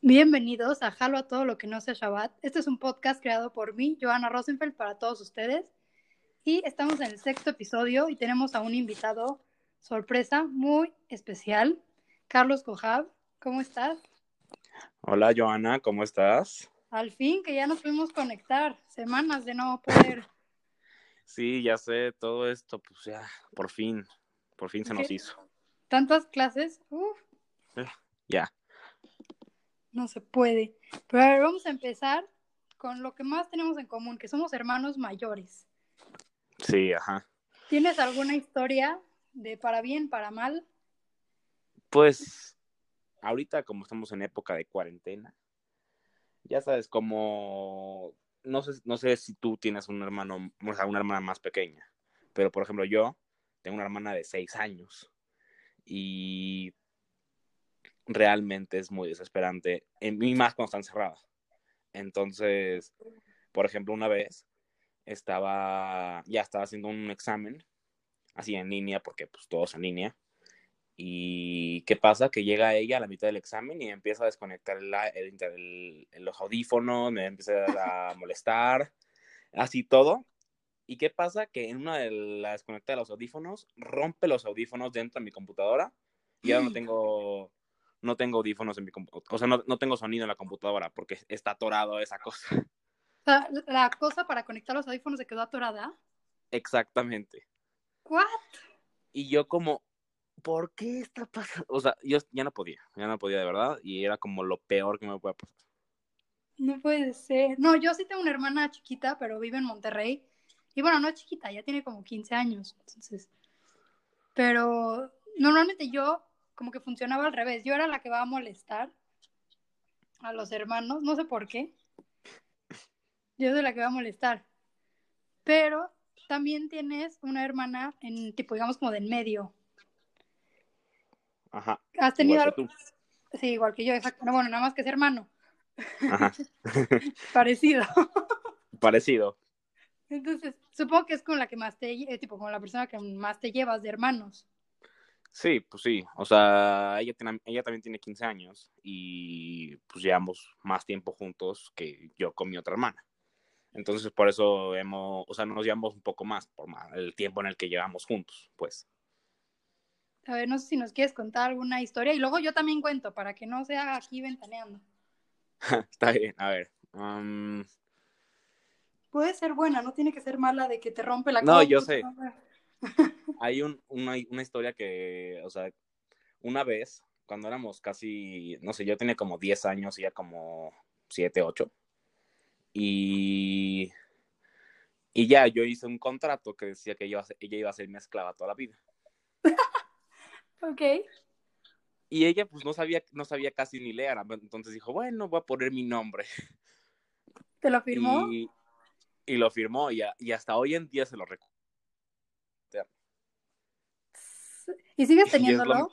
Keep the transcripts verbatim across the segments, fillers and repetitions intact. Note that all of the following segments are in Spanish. Bienvenidos a Jalo a todo lo que no sea Shabbat. Este es un podcast creado por mí, Joana Rosenfeld, para todos ustedes. Y estamos en el sexto episodio y tenemos a un invitado sorpresa muy especial, Carlos Cojab. ¿Cómo estás? Hola, Joana, ¿cómo estás? Al fin, que ya nos pudimos conectar. Semanas de no poder. Sí, ya sé, todo esto, pues ya, por fin, por fin se nos hizo. ¿Tantas clases? Uf. Eh, ya. No se puede. Pero a ver, vamos a empezar con lo que más tenemos en común, que somos hermanos mayores. Sí, ajá. ¿Tienes alguna historia de para bien, para mal? Pues, ahorita como estamos en época de cuarentena, ya sabes, como... No sé, no sé si tú tienes un hermano, o sea, una hermana más pequeña, pero por ejemplo yo tengo una hermana de seis años y... realmente es muy desesperante, y más cuando están cerradas. Entonces, por ejemplo, una vez estaba, ya estaba haciendo un examen, así en línea, porque pues todos en línea, y ¿qué pasa? Que llega ella a la mitad del examen y empieza a desconectar la, el, el, los audífonos, me empieza a molestar, así todo. ¿Y qué pasa? Que en una de las desconectadas de los audífonos, rompe los audífonos dentro de mi computadora, y ahora no tengo... No tengo audífonos en mi computadora, o sea, no, no tengo sonido en la computadora porque está atorado esa cosa. O sea, la cosa para conectar los audífonos se quedó atorada. Exactamente. ¿What? Y yo como, ¿por qué está pasando? O sea, yo ya no podía, ya no podía de verdad y era como lo peor que me podía pasar. No puede ser. No, yo sí tengo una hermana chiquita, pero vive en Monterrey. Y bueno, no es chiquita, ya tiene como quince años, entonces. Pero normalmente yo... como que funcionaba al revés. Yo era la que va a molestar a los hermanos. No sé por qué. Yo soy la que va a molestar. Pero también tienes una hermana en tipo, digamos, como de en medio. Ajá. ¿Has tenido igual algo? Tú. Sí, igual que yo, exacto. No, bueno, nada más que es hermano. Ajá. Parecido. Parecido. Entonces, supongo que es con la que más te... Eh, tipo, con la persona que más te llevas de hermanos. Sí, pues sí, o sea, ella, tiene, ella también tiene quince años y pues llevamos más tiempo juntos que yo con mi otra hermana. Entonces por eso hemos, o sea, nos llevamos un poco más por más, el tiempo en el que llevamos juntos, pues. A ver, no sé si nos quieres contar alguna historia y luego yo también cuento para que no sea aquí ventaneando. Está bien, a ver. Um... Puede ser buena, no tiene que ser mala de que te rompe la cara. No, yo sé. Hay un, una, una historia que, o sea, una vez, cuando éramos casi, no sé, yo tenía como diez años y ya como siete, ocho, y, y ya yo hice un contrato que decía que ella, ella iba a ser mi esclava toda la vida. Ok. Y ella pues no sabía, no sabía casi ni leer, entonces dijo, bueno, voy a poner mi nombre. ¿Te lo firmó? Y, y lo firmó y, a, y hasta hoy en día se lo recuerdo. ¿Y sigues teniéndolo? Y lo...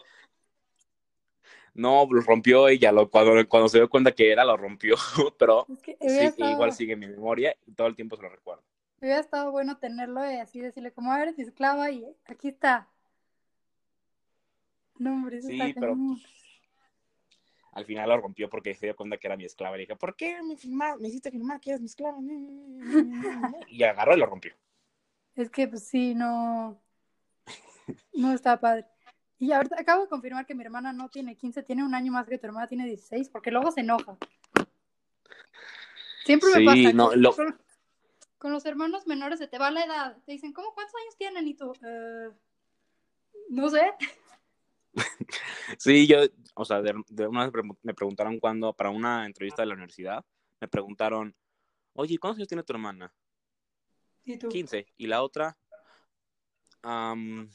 No, lo rompió ella, lo, cuando, cuando se dio cuenta que era, lo rompió, pero es que sí, estado... igual sigue en mi memoria y todo el tiempo se lo recuerdo. Hubiera estado bueno tenerlo y así decirle, como, a ver, eres mi esclava y aquí está. No, hombre, eso sí, está pero genial. Al final lo rompió porque se dio cuenta que era mi esclava y le dije, ¿por qué me, firma, me hiciste firmar que eres mi esclava? Y agarró y lo rompió. Es que, pues sí, no... No, está padre. Y ahorita acabo de confirmar que mi hermana no tiene quince, tiene un año más que tu hermana, tiene dieciséis, porque luego se enoja. Siempre sí, me pasa. No, con, lo... con, con los hermanos menores se te va la edad. Te dicen, ¿cómo cuántos años tienen? Y tú, uh, no sé. Sí, yo, o sea, de, de una vez me preguntaron cuando, para una entrevista de la universidad, me preguntaron, oye, ¿cuántos años tiene tu hermana? ¿Y tú? quince. ¿Y la otra? Um...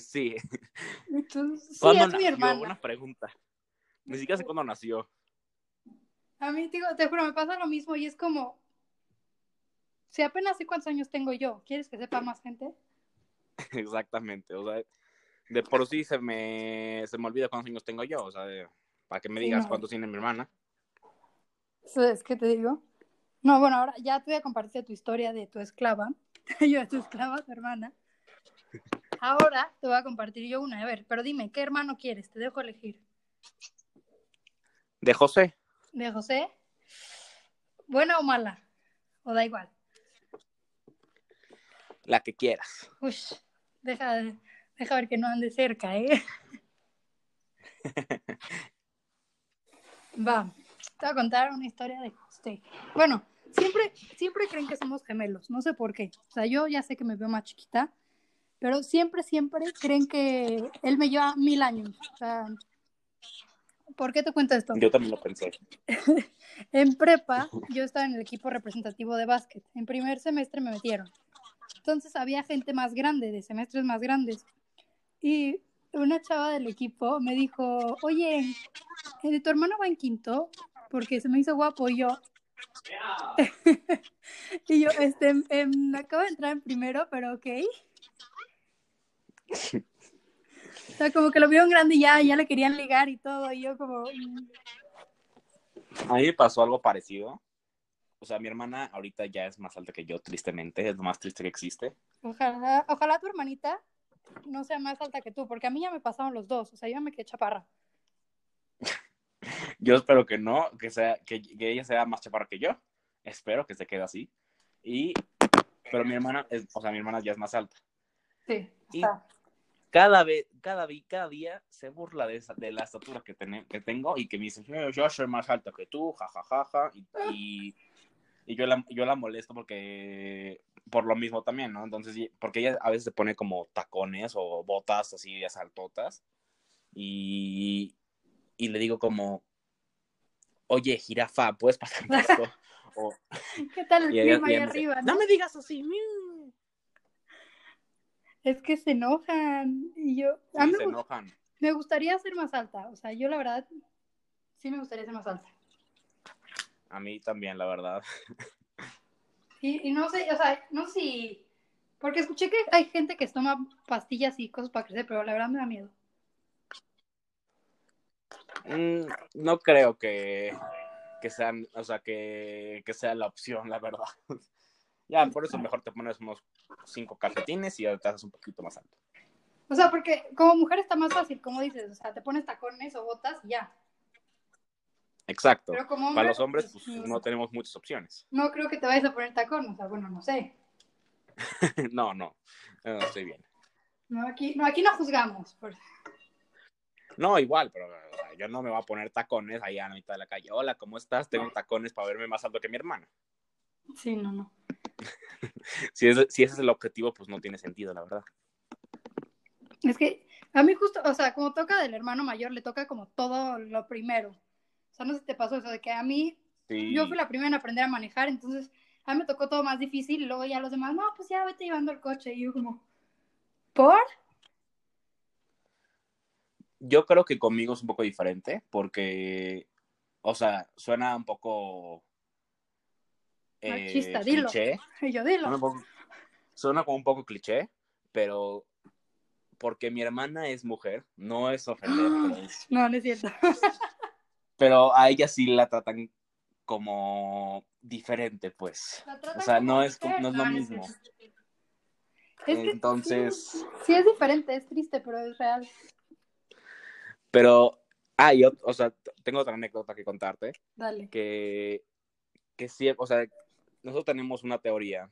sí. Entonces, sí, es mi hermana. Buena pregunta. Ni siquiera sé cuándo nació. A mí, digo, te juro, me pasa lo mismo y es como, si apenas sé cuántos años tengo yo, ¿quieres que sepa más gente? Exactamente, o sea, de por sí se me, se me olvida cuántos años tengo yo, o sea, de, para que me digas no. Cuántos tiene mi hermana. Eso es que te digo. No, bueno, ahora ya te voy a compartir tu historia de tu esclava. Yo, tu esclava, tu hermana. Ahora te voy a compartir yo una. A ver, pero dime, ¿qué hermano quieres? Te dejo elegir. ¿De José? ¿De José? ¿Buena o mala? ¿O da igual? La que quieras. Uy, deja, deja ver que no ande cerca, ¿eh? Va, te voy a contar una historia de José. Bueno, siempre, siempre creen que somos gemelos, no sé por qué. O sea, yo ya sé que me veo más chiquita, pero siempre, siempre creen que él me lleva mil años. O sea, ¿por qué te cuento esto? Yo también lo pensé. En prepa, yo estaba en el equipo representativo de básquet. En primer semestre me metieron. Entonces había gente más grande, de semestres más grandes. Y una chava del equipo me dijo, oye, ¿tu hermano va en quinto? Porque se me hizo guapo. Y yo... y yo, este, em, acabo de entrar en primero, pero ok. O sea, como que lo vieron grande y ya, ya le querían ligar y todo, y yo como... A mí me pasó algo parecido. O sea, mi hermana ahorita ya es más alta que yo, tristemente. Es lo más triste que existe. Ojalá, ojalá tu hermanita no sea más alta que tú, porque a mí ya me pasaron los dos. O sea, yo me quedé chaparra. Yo espero que no, que sea, que, que ella sea más chaparra que yo. Espero que se quede así. Y, pero mi hermana, es, o sea, mi hermana ya es más alta. Sí, está. Y cada vez, cada, cada día se burla de, esa, de la estatura que, ten, que tengo y que me dicen, yo soy más alta que tú, jajajaja. Ja, ja, ja. Y, y, y yo la, yo la molesto porque, por lo mismo también, ¿no? Entonces, porque ella a veces se pone como tacones o botas así, asaltotas. Y, y le digo como... Oye, jirafa, ¿puedes pasar esto? O... ¿Qué tal el clima ahí arriba? No, no me digas así. Es que se enojan. Y yo... Sí, ah, me se enojan. Gust- me gustaría ser más alta. O sea, yo la verdad, sí me gustaría ser más alta. A mí también, la verdad. Y, y no sé, o sea, no sé si... Porque escuché que hay gente que toma pastillas y cosas para crecer, pero la verdad me da miedo. No creo que, que sean, o sea, que, que sea la opción, la verdad. Ya, por eso mejor te pones unos cinco calcetines y ya te haces un poquito más alto. O sea, porque como mujer está más fácil, como dices, o sea, te pones tacones o botas y ya. Exacto. Pero como hombre, para los hombres, pues, no tenemos muchas opciones. No creo que te vayas a poner tacón, o sea, bueno, no sé. no, no, no, estoy bien. No, aquí no, aquí no juzgamos, por... No, igual, pero o sea, yo no me voy a poner tacones allá en la mitad de la calle. Hola, ¿cómo estás? Tengo tacones para verme más alto que mi hermana. Sí, no, no. si, es, si ese es el objetivo, pues no tiene sentido, la verdad. Es que a mí justo, o sea, como toca del hermano mayor, le toca como todo lo primero. O sea, no sé si te pasó eso de que a mí, sí. Yo fui la primera en aprender a manejar, entonces a mí me tocó todo más difícil y luego ya los demás, no, pues ya vete llevando el coche. Y yo como, ¿por? Yo creo que conmigo es un poco diferente porque, o sea, suena un poco eh, machista, dilo. Cliché. Yo dilo. Suena, poco, suena como un poco cliché, pero porque mi hermana es mujer, no es ofender. Pero es... No, no es cierto. Pero a ella sí la tratan como diferente, pues. O sea, no es, no es lo mismo. Es que entonces... Sí, sí es diferente, es triste, pero es real. Pero, ah, yo, o sea, tengo otra anécdota que contarte. Dale. Que, que sí, o sea, nosotros tenemos una teoría.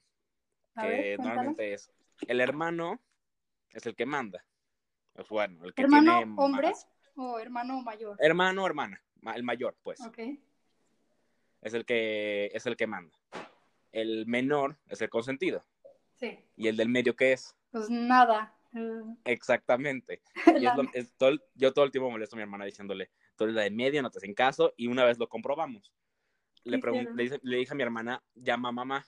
A que ver, normalmente es, el hermano es el que manda. Pues bueno, el que ¿Hermano tiene hombre más, o hermano mayor? Hermano o hermana, el mayor, pues. Ok. Es el que, es el que manda. El menor es el consentido. Sí. ¿Y el del medio qué es? Pues nada. Exactamente. Y es lo, es todo el, yo todo el tiempo molesto a mi hermana diciéndole, tú eres la de medio, no te hacen caso. Y una vez lo comprobamos. Le, pregun- le, dice, le dije a mi hermana, llama a mamá.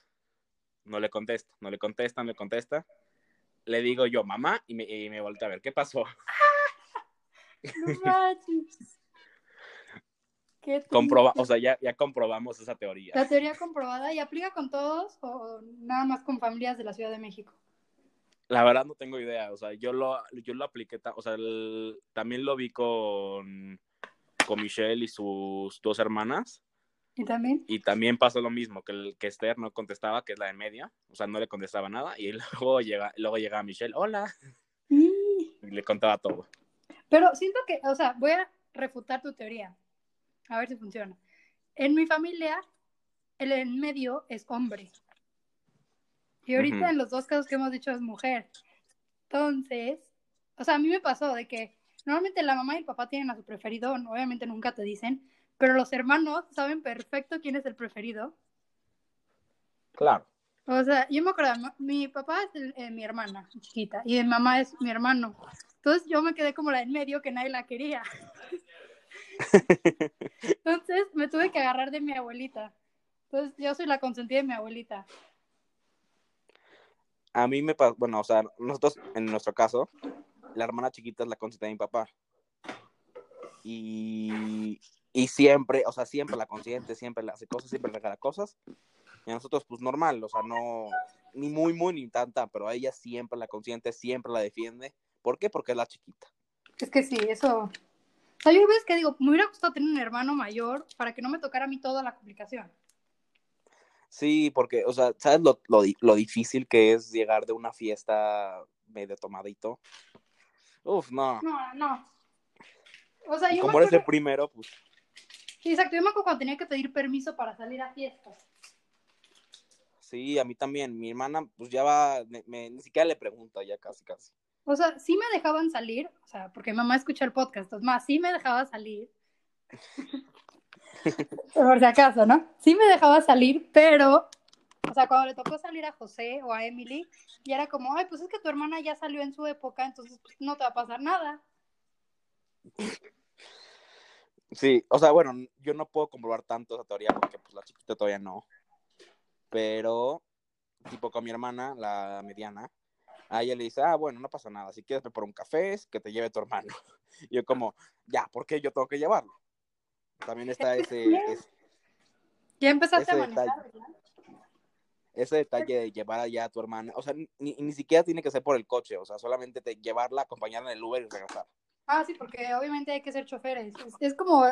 No le contesta, no le contesta, no le contesta. Le digo yo, mamá, y me, y me voltea a ver, ¿qué pasó? ¡Ah! ¿Qué Comproba- o sea, ya, ya comprobamos esa teoría. La teoría comprobada, ¿y aplica con todos o nada más con familias de la Ciudad de México? La verdad no tengo idea, o sea, yo lo, yo lo apliqué, o sea, el, también lo vi con, con Michelle y sus dos hermanas. ¿Y también? Y también pasó lo mismo, que, el, que Esther no contestaba, que es la de media, o sea, no le contestaba nada, y luego, llega, luego llegaba Michelle, hola, y... y le contaba todo. Pero siento que, o sea, voy a refutar tu teoría. A ver si funciona. En mi familia, el en medio es hombre. Y ahorita uh-huh. en los dos casos que hemos dicho es mujer. Entonces, o sea, a mí me pasó de que normalmente la mamá y el papá tienen a su preferido, obviamente nunca te dicen, pero los hermanos saben perfecto quién es el preferido. Claro. O sea, yo me acuerdo, mi papá es eh, mi hermana chiquita y mi mamá es mi hermano. Entonces yo me quedé como la en medio que nadie la quería. Entonces me tuve que agarrar de mi abuelita. Entonces yo soy la consentida de mi abuelita. A mí me pasó, bueno, o sea, nosotros, en nuestro caso, la hermana chiquita es la consentida de mi papá. Y, y siempre, o sea, siempre la consiente, siempre le hace cosas, siempre le regala cosas. Y a nosotros, pues, normal, o sea, no, ni muy, muy, ni tanta, pero a ella siempre la consiente, siempre la defiende. ¿Por qué? Porque es la chiquita. Es que sí, eso... O sea, yo hay veces que digo, me hubiera gustado tener un hermano mayor para que no me tocara a mí toda la complicación. Sí, porque, o sea, ¿sabes lo, lo, lo difícil que es llegar de una fiesta medio tomadito? Uf, no. No, no. O sea, y yo como eres acuerdo... el primero, pues... Sí, exacto. Yo me acuerdo cuando tenía que pedir permiso para salir a fiestas. Sí, a mí también. Mi hermana, pues ya va... Me, me, ni siquiera le pregunta ya casi, casi. O sea, sí me dejaban salir. O sea, porque mamá escucha el podcast. Es más, sí me dejaba salir. Por si acaso, ¿no? Sí me dejaba salir, pero, o sea, cuando le tocó salir a José o a Emily, ya era como, ay, pues es que tu hermana ya salió en su época, entonces pues, no te va a pasar nada. Sí, o sea, bueno, yo no puedo comprobar tanto esa teoría porque pues la chiquita todavía no. Pero, tipo con mi hermana, la mediana, a ella le dice, ah, bueno, no pasa nada, si quieres por un café, es que te lleve tu hermano. Y yo como, ya, ¿por qué yo tengo que llevarlo? También está ese... ese ya empezaste ese a manejar, detalle, ¿verdad? Ese detalle de llevar allá a tu hermana. O sea, ni, ni siquiera tiene que ser por el coche. O sea, solamente te, llevarla, acompañarla en el Uber y regresar. Ah, sí, porque obviamente hay que ser choferes. Es, es como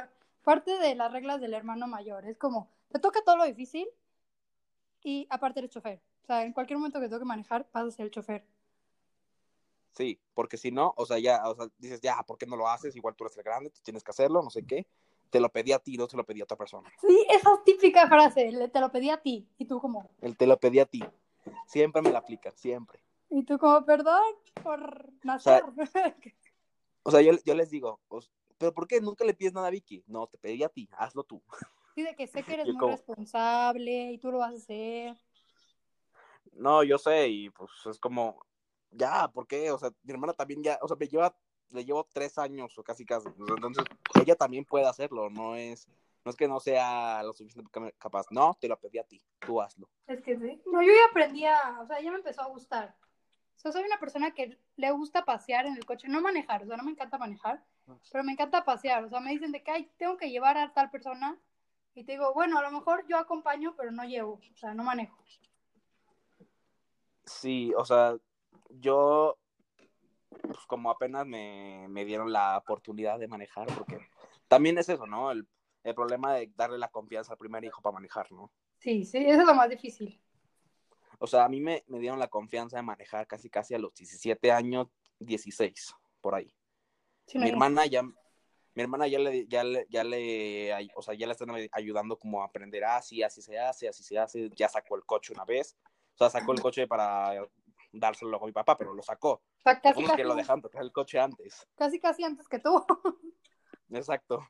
parte de las reglas del hermano mayor. Es como, te toca todo lo difícil y aparte eres chofer. O sea, en cualquier momento que toque manejar, vas a ser el chofer. Sí, porque si no, o sea, ya o sea, dices, ya, ¿por qué no lo haces? Igual tú eres el grande, tú tienes que hacerlo, no sé qué. Te lo pedí a ti, no te lo pedí a otra persona. Sí, esa es típica frase, el te lo pedí a ti. Y tú como... El te lo pedí a ti. Siempre me la aplican, siempre. Y tú como, perdón por nacer. O sea, o sea yo, yo les digo, ¿pero por qué nunca le pides nada a Vicky? No, te pedí a ti, hazlo tú. Sí, de que sé que eres yo muy como, responsable y tú lo vas a hacer. No, yo sé, y pues es como, ya, ¿por qué? O sea, mi hermana también ya, o sea, me lleva... le llevo tres años o casi casi, entonces ella también puede hacerlo, no es no es que no sea lo suficiente capaz, no, te lo pedí a ti, tú hazlo. Es que sí, no, yo ya aprendí a, o sea, ya me empezó a gustar, o sea, soy una persona que le gusta pasear en el coche, no manejar, o sea, no me encanta manejar, pero me encanta pasear, o sea, me dicen de que, ay, tengo que llevar a tal persona, y te digo, bueno, a lo mejor yo acompaño, pero no llevo, o sea, no manejo. Sí, o sea, yo... pues como apenas me, me dieron la oportunidad de manejar, porque también es eso, ¿no? El, el problema de darle la confianza al primer hijo para manejar, ¿no? Sí, sí, eso es lo más difícil. O sea, a mí me, me dieron la confianza de manejar casi casi a los diecisiete años, dieciséis, por ahí. Sí, mi, no hermana ya, mi hermana ya le, ya le, ya le, o sea, ya le están ayudando como a aprender, así, ah, así se hace, así se hace, ya sacó el coche una vez, o sea, sacó el coche para... dárselo a mi papá, pero lo sacó. O sea, casi, casi, que lo dejaron tocar el coche antes. Casi, casi antes que tú. Exacto.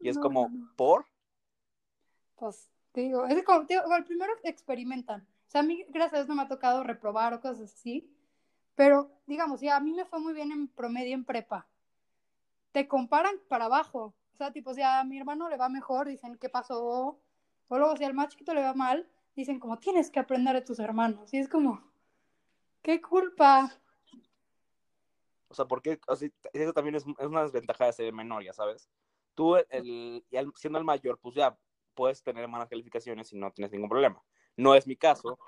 Y es no, como, no. ¿Por? Pues, te digo, es como, te digo, bueno, primero experimentan. O sea, a mí, gracias a Dios, no me ha tocado reprobar o cosas así. Pero, digamos, ya a mí me fue muy bien en promedio en prepa. Te comparan para abajo. O sea, tipo, si a mi hermano le va mejor, dicen, ¿qué pasó? O luego, si al más chiquito le va mal, dicen, como, tienes que aprender de tus hermanos. Y es como... ¡qué culpa! O sea, porque o sea, eso también es, es una desventaja de ser menor, ya sabes. Tú, el, el, siendo el mayor, pues ya puedes tener malas calificaciones y no tienes ningún problema. No es mi caso.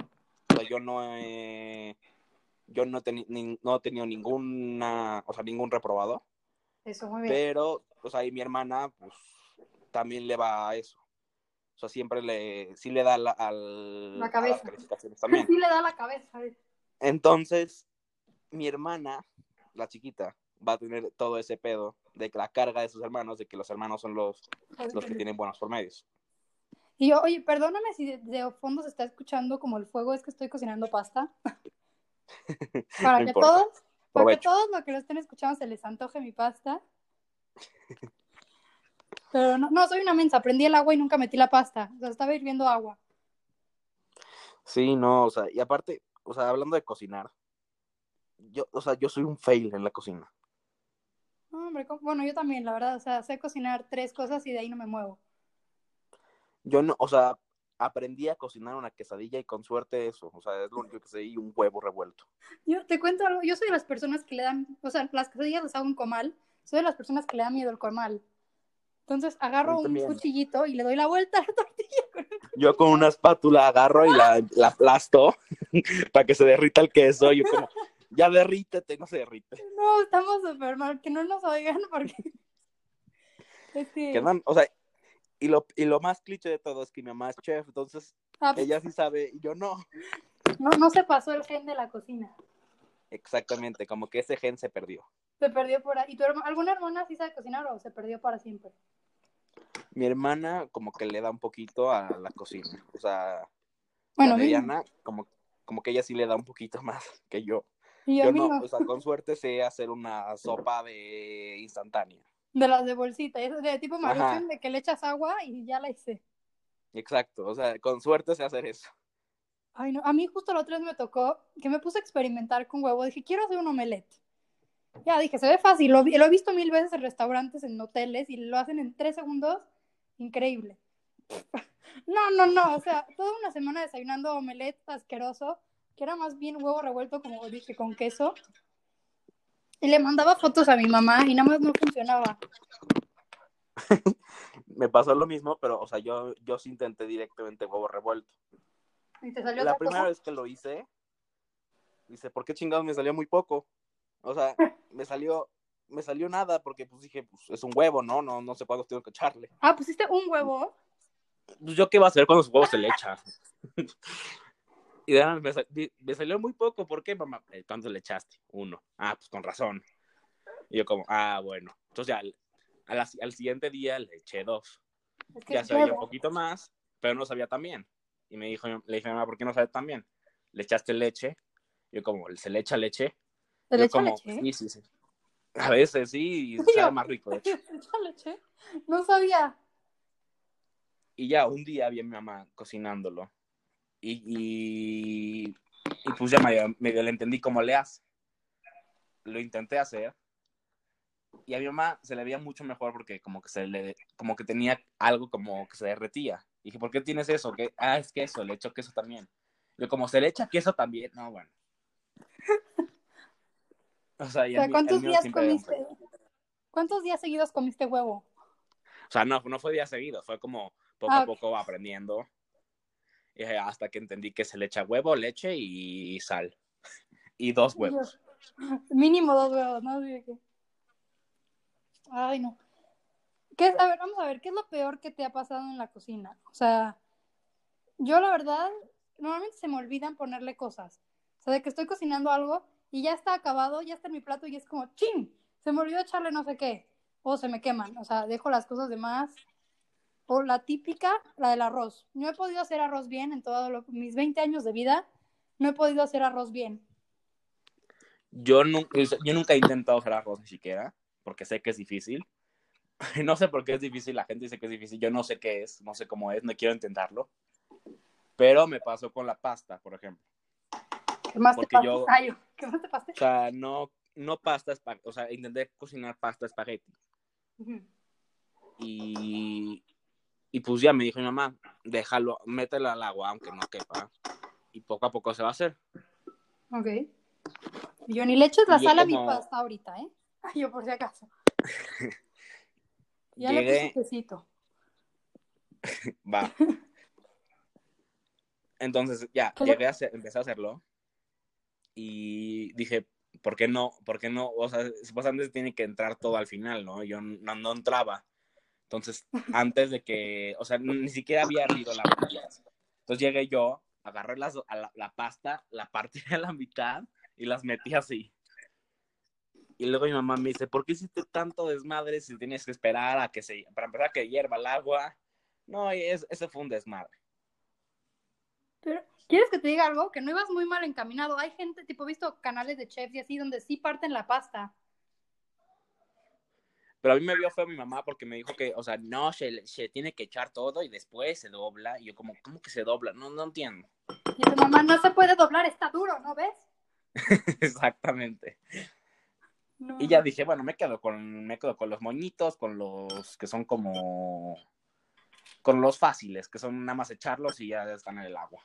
O sea, yo no he, yo no he, teni, ni, no he tenido ninguna, o sea, ningún reprobado. Eso, muy bien. Pero, o sea, y mi hermana, pues, también le va a eso. O sea, siempre le, sí le da la, al, la cabeza. A las calificaciones también. Sí le da la cabeza, ¿eh? Entonces, mi hermana, la chiquita, va a tener todo ese pedo de la carga de sus hermanos, de que los hermanos son los, los que tienen buenos promedios. Y yo, oye, perdóname si de, de fondo se está escuchando como el fuego, es que estoy cocinando pasta. Para no que importa. todos, para Provecho. que todos los que lo estén escuchando se les antoje mi pasta. Pero no, no, soy una mensa, prendí el agua y nunca metí la pasta, o sea, estaba hirviendo agua. Sí, no, o sea, y aparte, o sea, hablando de cocinar, yo, o sea, yo soy un fail en la cocina. No, hombre, bueno, yo también, la verdad, o sea, sé cocinar tres cosas y de ahí no me muevo. Yo no, o sea, aprendí a cocinar una quesadilla y con suerte eso, o sea, es lo único que sé, y un huevo revuelto. Yo te cuento algo, yo soy de las personas que le dan, o sea, las quesadillas las hago en comal, soy de las personas que le dan miedo el comal. Entonces agarro un cuchillito y le doy la vuelta a la tortilla. Con yo con una espátula agarro y la, la aplasto para que se derrita el queso. Yo como, ya derrítete, no se derrite. No, estamos súper mal, que no nos oigan porque... Este... Que no, o sea, y lo, y lo más cliché de todo es que mi mamá es chef, entonces ah, ella sí sabe y yo no. No, no se pasó el gen de la cocina. Exactamente, como que ese gen se perdió. Se perdió por ahí. ¿Y tu herma, alguna hermana sí sabe cocinar o se perdió para siempre? Mi hermana como que le da un poquito a la cocina, o sea, bueno, Diana como, como que ella sí le da un poquito más que yo. Y yo no, no, o sea, con suerte sé hacer una sopa de instantánea. De las de bolsita, de tipo Maruchan, de que le echas agua y ya la hice. Exacto, o sea, con suerte sé hacer eso. Ay, no, a mí justo la otra vez me tocó que me puse a experimentar con huevo, dije, quiero hacer un omelette. Ya dije, se ve fácil, lo, lo he visto mil veces en restaurantes, en hoteles, y lo hacen en tres segundos, increíble. No, no, no, o sea, toda una semana desayunando omelette asqueroso, que era más bien huevo revuelto, como dije, con queso. Y le mandaba fotos a mi mamá y nada más no funcionaba. Me pasó lo mismo, pero, o sea, yo, yo sí intenté directamente huevo revuelto. ¿Y te salió la primera cosa? Vez que lo hice, dice, ¿por qué chingados me salió muy poco? O sea, me salió, me salió nada porque pues dije, pues es un huevo, ¿no? No, no sé cuándo tengo que echarle. Ah, ¿pusiste un huevo? Pues yo qué va a hacer cuando su huevo se le echa. Y de me, sal, me, me salió muy poco, ¿por qué, mamá? ¿Cuánto le echaste? Uno. Ah, pues con razón. Y yo como, ah, bueno. Entonces ya al, al, al siguiente día le eché dos. Es que ya sabía huevo. Un poquito más, pero no sabía tan bien. Y me dijo, le dije, mamá, ¿por qué no sabes tan bien? ¿Le echaste leche? Y yo como, ¿se le echa leche? ¿Se le echa como, leche? Sí, sí, sí. A veces sí, y sabe más rico, de hecho. ¿Se le echa leche? No sabía. Y ya un día vi a mi mamá cocinándolo. Y, y, y pues ya medio, medio le entendí cómo le hace. Lo intenté hacer. Y a mi mamá se le veía mucho mejor porque como que, se le, como que tenía algo como que se derretía. Y dije, ¿por qué tienes eso? ¿Qué? Ah, es queso, le echo queso también. Y como se le echa queso también, no, bueno. O sea, o sea ¿cuántos días comiste? Había... ¿Cuántos días seguidos comiste huevo? O sea, no, no fue días seguidos, fue como poco ah, a poco okay. aprendiendo. Y hasta que entendí que se le echa huevo, leche y sal. Y dos huevos. Dios. Mínimo dos huevos, ¿no? Ay, no. ¿Qué es? A ver, vamos a ver, ¿qué es lo peor que te ha pasado en la cocina? O sea, yo la verdad, normalmente se me olvidan ponerle cosas. O sea, de que estoy cocinando algo y ya está acabado, ya está en mi plato y es como, ¡chin! Se me olvidó echarle no sé qué. O se me queman, o sea, dejo las cosas de más. O la típica, la del arroz. No he podido hacer arroz bien en todos mis veinte años de vida. No he podido hacer arroz bien. Yo nunca, yo nunca he intentado hacer arroz ni siquiera, porque sé que es difícil. No sé por qué es difícil, la gente dice que es difícil. Yo no sé qué es, no sé cómo es, no quiero intentarlo. Pero me pasó con la pasta, por ejemplo. ¿Qué más porque te yo, Ay, ¿Qué más te pasé? O sea, no, no pasta, o sea, intenté cocinar pasta espagueti. Uh-huh. Y, y pues ya me dijo mi mamá, déjalo, mételo al agua, aunque no quepa. Y poco a poco se va a hacer. Ok. Yo ni le echo la sal a mi pasta ahorita, ¿eh? Yo por si acaso. Ya llegué... le puse quesito. Va. Entonces ya, llegué a hacer, empecé a hacerlo. Y dije, ¿por qué no? ¿Por qué no? O sea, supuestamente tiene que entrar todo al final, ¿no? Yo no, no entraba. Entonces, antes de que... O sea, ni siquiera había hervido la botella. Entonces llegué yo, agarré las, a la, la pasta, la partí a la mitad y las metí así. Y luego mi mamá me dice, ¿por qué hiciste tanto desmadre si tenías que esperar a que se, para empezar a que hierva el agua? No, es, ese fue un desmadre. Pero, ¿quieres que te diga algo? Que no ibas muy mal encaminado. Hay gente, tipo, he visto canales de chefs y así, donde sí parten la pasta. Pero a mí me vio feo mi mamá porque me dijo que, o sea, no, se, se tiene que echar todo y después se dobla. Y yo como, ¿cómo que se dobla? No, no entiendo. Y tu mamá, no se puede doblar, está duro, ¿no ves? Exactamente. No. Y ya dije, bueno, me quedo con, me quedo con los moñitos, con los que son como... con los fáciles, que son nada más echarlos y ya están en el agua.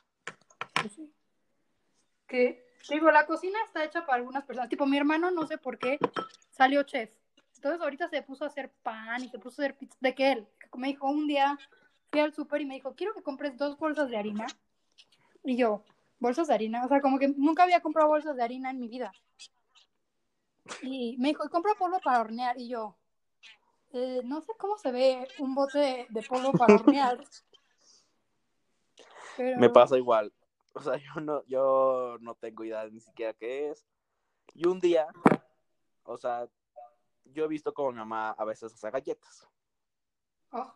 ¿Qué? Digo, la cocina está hecha para algunas personas. Tipo, mi hermano, no sé por qué, salió chef. Entonces, ahorita se puso a hacer pan y se puso a hacer pizza. ¿De qué él? Me dijo, un día fui al súper y me dijo, quiero que compres dos bolsas de harina. Y yo, ¿bolsas de harina? O sea, como que nunca había comprado bolsas de harina en mi vida. Y me dijo, compra polvo para hornear. Y yo... Eh, no sé cómo se ve un bote de polvo para hornear. Pero... me pasa igual. O sea, yo no, yo no tengo idea ni siquiera qué es. Y un día, o sea, yo he visto como mi mamá a veces hace galletas. Oh.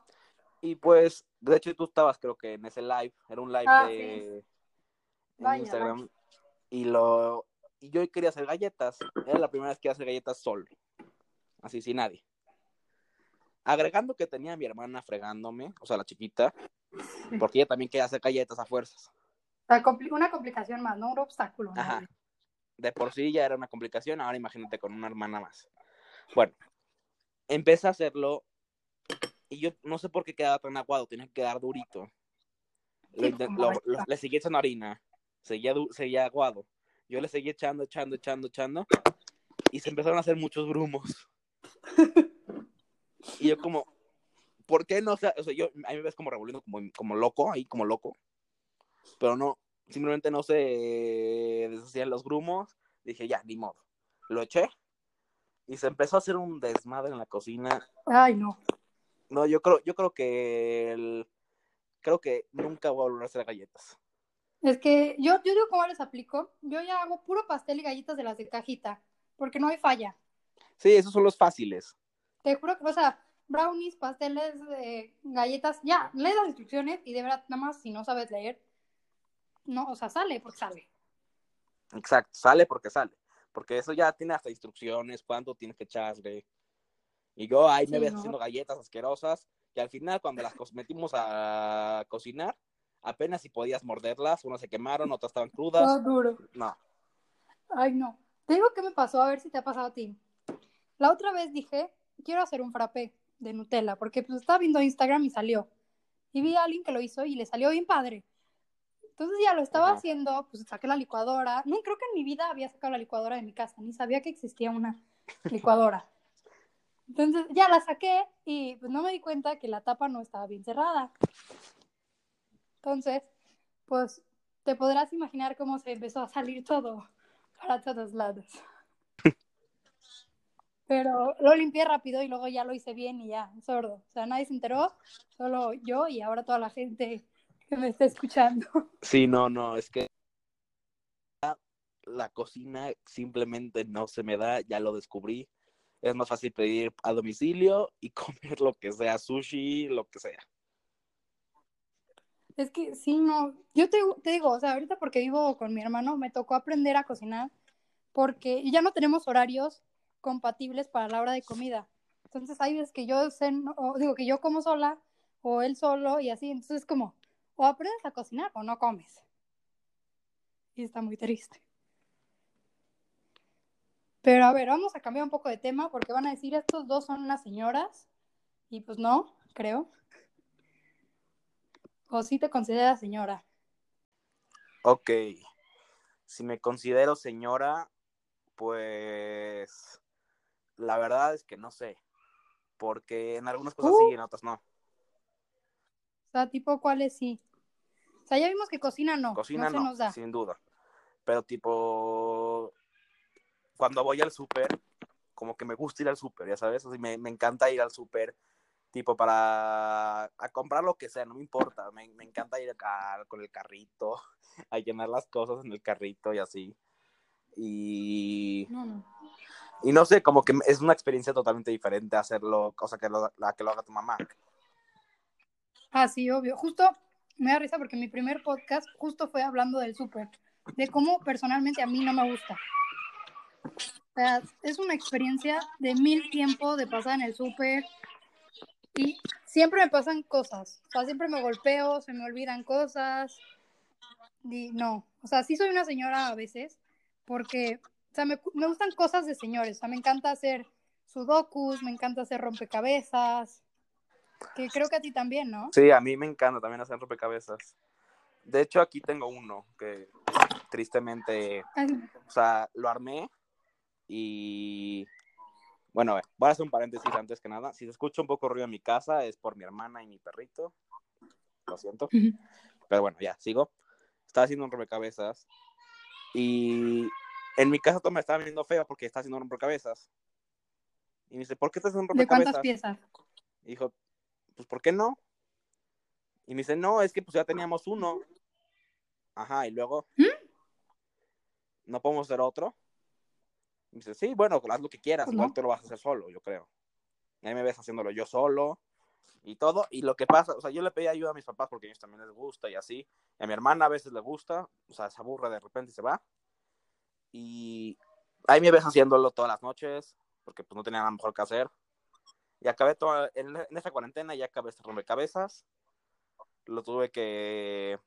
Y pues, de hecho tú estabas creo que en ese live, era un live ah, de sí. Vaya, Instagram. Vaya. Y lo y yo quería hacer galletas. Era la primera vez que hacía galletas solo. Así sin nadie. Agregando que tenía a mi hermana fregándome, o sea, la chiquita, porque ella también quería hacer galletas a fuerzas. Una complicación más, ¿no? Un obstáculo, ¿no? Ajá. De por sí ya era una complicación, ahora imagínate con una hermana más. Bueno, empecé a hacerlo y yo no sé por qué quedaba tan aguado, tenía que quedar durito. Le, lo, lo, le seguí echando harina, seguía, seguía aguado. Yo le seguí echando, echando, echando, echando y se empezaron a hacer muchos grumos. Y yo como, ¿por qué no? O sea, yo, a mí me ves como revolviendo como, como loco, ahí como loco. Pero no, simplemente no se deshacían los grumos. Dije, ya, ni modo. Lo eché y se empezó a hacer un desmadre en la cocina. Ay, no. No, yo creo, yo creo que el, creo que nunca voy a volver a hacer galletas. Es que yo, yo digo cómo les aplico. Yo ya hago puro pastel y galletas de las de cajita, porque no hay falla. Sí, esos son los fáciles. Te juro que, o sea, brownies, pasteles, eh, galletas, ya, lee las instrucciones y de verdad, nada más si no sabes leer, no, o sea, sale porque sale. Exacto, sale porque sale, porque eso ya tiene hasta instrucciones, cuánto tienes que echarle. Y yo ahí sí, me ves no. haciendo galletas asquerosas, y al final cuando las metimos a cocinar, apenas si podías morderlas, unas se quemaron, otras estaban crudas. No, duro. No. Ay, no. Te digo qué me pasó, a ver si te ha pasado a ti. La otra vez dije... quiero hacer un frappé de Nutella, porque pues estaba viendo Instagram y salió. Y vi a alguien que lo hizo y le salió bien padre. Entonces ya lo estaba Ajá. haciendo, pues saqué la licuadora. No, creo que en mi vida había sacado la licuadora de mi casa, ni sabía que existía una licuadora. Entonces ya la saqué y pues no me di cuenta que la tapa no estaba bien cerrada. Entonces, pues te podrás imaginar cómo se empezó a salir todo para todos lados. Pero lo limpié rápido y luego ya lo hice bien y ya, sordo. O sea, nadie se enteró, solo yo y ahora toda la gente que me está escuchando. Sí, no, no, es que la, la cocina simplemente no se me da, ya lo descubrí. Es más fácil pedir a domicilio y comer lo que sea, sushi, lo que sea. Es que sí, no, yo te, te digo, o sea, ahorita porque vivo con mi hermano me tocó aprender a cocinar porque ya no tenemos horarios compatibles para la hora de comida. Entonces hay veces que yo ceno, o digo que yo como sola o él solo y así, entonces como o aprendes a cocinar o no comes. Y está muy triste. Pero a ver, vamos a cambiar un poco de tema porque van a decir estos dos son unas señoras y pues no, creo. O si te consideras señora. Ok. Si me considero señora, pues la verdad es que no sé, porque en algunas cosas uh. sí, en otras no. O sea, tipo, ¿cuáles sí? O sea, ya vimos que cocina no. Cocina no, no se nos da. Sin duda. Pero tipo, cuando voy al súper, como que me gusta ir al súper, ya sabes, así me, me encanta ir al súper, tipo, para a comprar lo que sea, no me importa, me, me encanta ir a, con el carrito, a llenar las cosas en el carrito y así. Y no, no. Y no sé, como que es una experiencia totalmente diferente hacerlo, cosa que lo, la que lo haga tu mamá. Ah, sí, obvio. Justo me da risa porque mi primer podcast justo fue hablando del súper, de cómo personalmente a mí no me gusta. O sea, es una experiencia de mil tiempos de pasar en el súper y siempre me pasan cosas. O sea, siempre me golpeo, se me olvidan cosas. Y no, o sea, sí soy una señora a veces porque... O sea, me, me gustan cosas de señores. O sea, me encanta hacer sudokus, me encanta hacer rompecabezas, que creo que a ti también, ¿no? Sí, a mí me encanta también hacer rompecabezas. De hecho, aquí tengo uno que tristemente, o sea, lo armé y... Bueno, voy a hacer un paréntesis antes que nada. Si se escucha un poco ruido en mi casa, es por mi hermana y mi perrito. Lo siento. Uh-huh. Pero bueno, ya, sigo. Estaba haciendo un rompecabezas y... En mi casa todo me estaba viendo feo porque estaba haciendo un rompecabezas. Y me dice, ¿por qué estás haciendo un rompecabezas? ¿De cuántas piezas? Y dijo, pues, ¿por qué no? Y me dice, no, es que pues ya teníamos uno. Ajá, y luego, ¿Mm? ¿No podemos hacer otro? Y me dice, sí, bueno, haz lo que quieras, pues igual no. Tú lo vas a hacer solo, yo creo. Y ahí me ves haciéndolo yo solo y todo. Y lo que pasa, o sea, yo le pedí ayuda a mis papás porque a ellos también les gusta y así. Y a mi hermana a veces le gusta, o sea, se aburre de repente y se va. Y ahí me ves haciéndolo todas las noches, porque pues no tenía nada mejor que hacer. Y acabé todo, en, en esta cuarentena ya acabé este rompecabezas. Lo tuve que,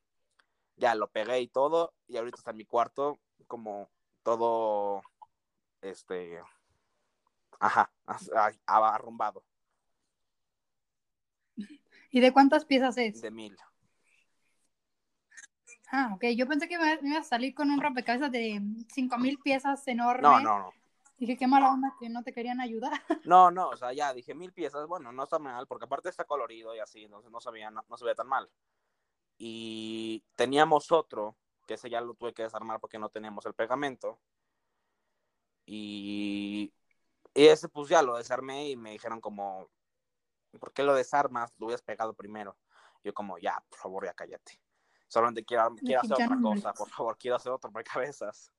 ya lo pegué y todo. Y ahorita está en mi cuarto, como todo, este, ajá, arrumbado. ¿Y de cuántas piezas es? De mil. Ah, ok. Yo pensé que me iba a salir con un rompecabezas de cinco mil piezas enorme. No, no, no. Dije, qué mala onda que no te querían ayudar. No, no, o sea, ya dije mil piezas. Bueno, no está mal, porque aparte está colorido y así, entonces no se veía, no, no se veía tan mal. Y teníamos otro, que ese ya lo tuve que desarmar porque no teníamos el pegamento. Y, y ese pues ya lo desarmé y me dijeron como, ¿por qué lo desarmas? Lo hubieras pegado primero. Yo como, ya, por favor, ya cállate. Solamente quiero, quiero hacer otra cosa, por favor, quiero hacer otro rompecabezas.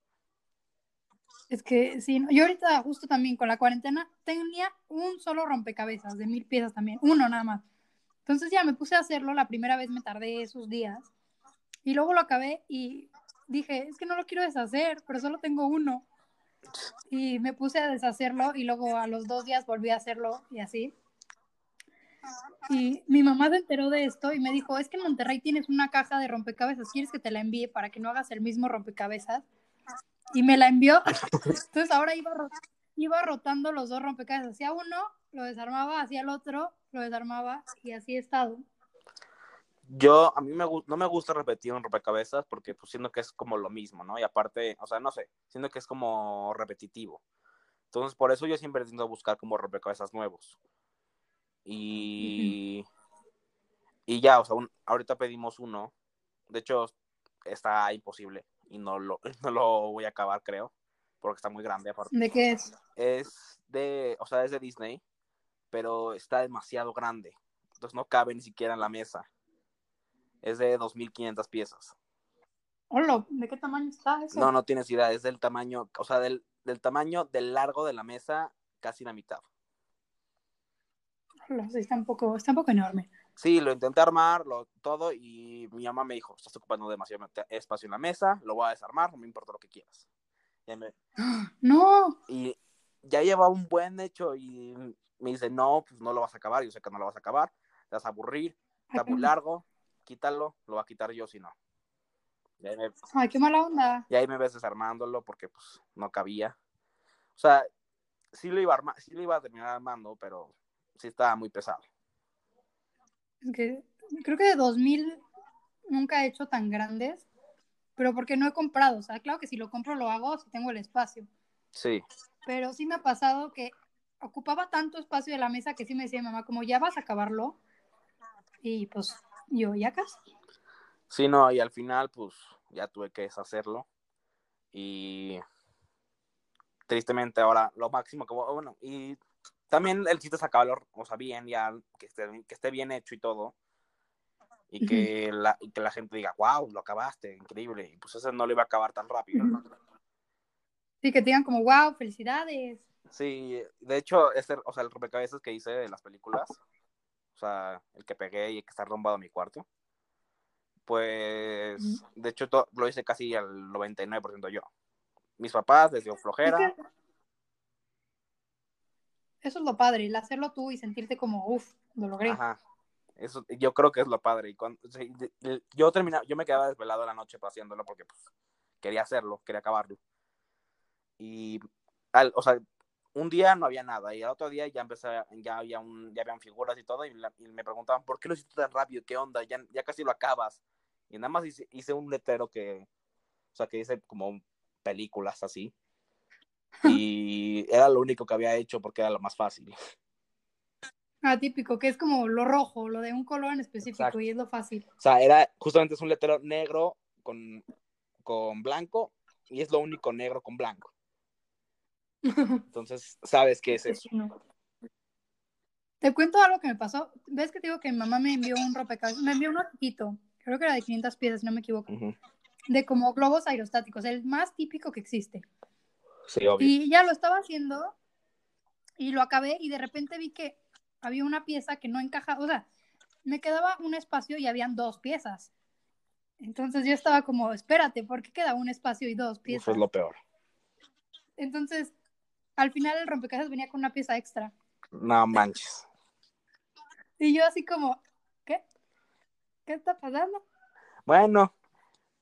Es que sí, yo ahorita justo también con la cuarentena tenía un solo rompecabezas de mil piezas también, uno nada más. Entonces ya me puse a hacerlo, la primera vez me tardé esos días y luego lo acabé y dije, es que no lo quiero deshacer, pero solo tengo uno. Y me puse a deshacerlo y luego a los dos días volví a hacerlo y así. Y mi mamá se enteró de esto y me dijo, es que en Monterrey tienes una caja de rompecabezas, ¿quieres que te la envíe para que no hagas el mismo rompecabezas? Y me la envió. Entonces ahora iba, iba rotando los dos rompecabezas, hacía uno, lo desarmaba, hacía el otro, lo desarmaba y así he estado. Yo, a mí me, no me gusta repetir un rompecabezas porque pues siento que es como lo mismo, ¿no? Y aparte, o sea, no sé, siento que es como repetitivo. Entonces por eso yo siempre intento buscar como rompecabezas nuevos. Y, uh-huh. y ya, o sea, un, ahorita pedimos uno. De hecho, está imposible y no lo, no lo voy a acabar, creo, porque está muy grande. Aparte. ¿De qué es? Es de, o sea, es de Disney, pero está demasiado grande. Entonces no cabe ni siquiera en la mesa. Es de dos mil quinientas piezas. Hola, ¿de qué tamaño está eso? No, no tienes idea, es del tamaño, o sea, del, del tamaño del largo de la mesa, casi la mitad. Está un poco, está un poco enorme. Sí, lo intenté armar, lo, todo, y mi mamá me dijo, estás ocupando demasiado espacio en la mesa, lo voy a desarmar, no me importa lo que quieras. Y me... ¡No! Y ya llevaba un buen hecho, y me dice, no, pues no lo vas a acabar, yo sé que no lo vas a acabar, te vas a aburrir, está muy largo, quítalo, lo voy a quitar yo si no. Y ahí me... ¡Ay, qué mala onda! Y ahí me ves desarmándolo, porque pues no cabía. O sea, sí lo iba a armar, sí lo iba a terminar armando, pero... sí estaba muy pesado. Es que creo que de dos mil nunca he hecho tan grandes, pero porque no he comprado. O sea, claro que si lo compro lo hago si tengo el espacio. Sí. Pero sí me ha pasado que ocupaba tanto espacio de la mesa que sí me decía mamá, como ya vas a acabarlo. Y pues yo ya casi. Sí, no, y al final pues ya tuve que deshacerlo. Y tristemente ahora lo máximo que bueno, y... También el chiste es acabarlo, o sea, bien, ya, que esté, que esté bien hecho y todo. Y que, uh-huh. la, y que la gente diga, wow, lo acabaste, increíble. Y pues eso no lo iba a acabar tan rápido. Uh-huh. Sí, que te digan como, wow, felicidades. Sí, de hecho, este, o sea, el rompecabezas que hice de las películas, o sea, el que pegué y el que está arrumbado en mi cuarto, pues, uh-huh. de hecho, to- lo hice casi al noventa y nueve por ciento yo. Mis papás les dio flojera. Es que... Eso es lo padre, el hacerlo tú y sentirte como, uff, lo logré. Ajá. Eso, yo creo que es lo padre. Y cuando, sí, yo terminaba, yo me quedaba desvelado la noche haciéndolo porque pues, quería hacerlo, quería acabarlo. Y, al, o sea, un día no había nada y al otro día ya empecé, ya había un, ya habían figuras y todo y, la, y me preguntaban, ¿por qué lo hiciste tan rápido? ¿Qué onda? Ya, ya casi lo acabas. Y nada más hice, hice un letrero que, o sea, que dice como películas así. Y era lo único que había hecho porque era lo más fácil. Ah, típico, que es como lo rojo, lo de un color en específico. Exacto. Y es lo fácil. O sea, era justamente es un letrero negro con, con blanco y es lo único negro con blanco. Entonces, ¿sabes qué es eso? Te cuento algo que me pasó. ¿Ves que te digo que mi mamá me envió un rompecabezas? Me envió uno chiquito, creo que era de quinientas piezas, si no me equivoco. Uh-huh. De como globos aerostáticos, el más típico que existe. Sí, obvio. Y ya lo estaba haciendo y lo acabé y de repente vi que había una pieza que no encajaba, o sea, me quedaba un espacio y habían dos piezas. Entonces yo estaba como, espérate, ¿por qué queda un espacio y dos piezas? Eso es lo peor. Entonces, al final el rompecabezas venía con una pieza extra. No manches. Y yo así como, ¿qué? ¿Qué está pasando? Bueno,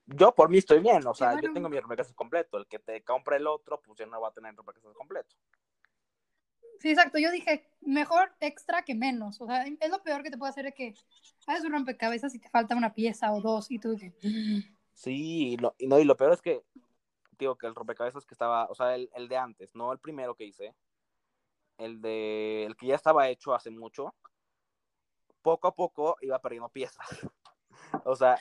yo por mí estoy bien, o sea, bueno, yo tengo mi rompecabezas completo. El que te compre el otro, pues ya no va a tener rompecabezas completo. Sí, exacto. Yo dije, mejor extra que menos. O sea, es lo peor que te puede hacer de que haces un rompecabezas y te falta una pieza o dos. Y tú dices... Sí, y lo, y, no, y lo peor es que, digo, que el rompecabezas que estaba, o sea, el, el de antes, no el primero que hice, el de el que ya estaba hecho hace mucho, poco a poco iba perdiendo piezas. O sea...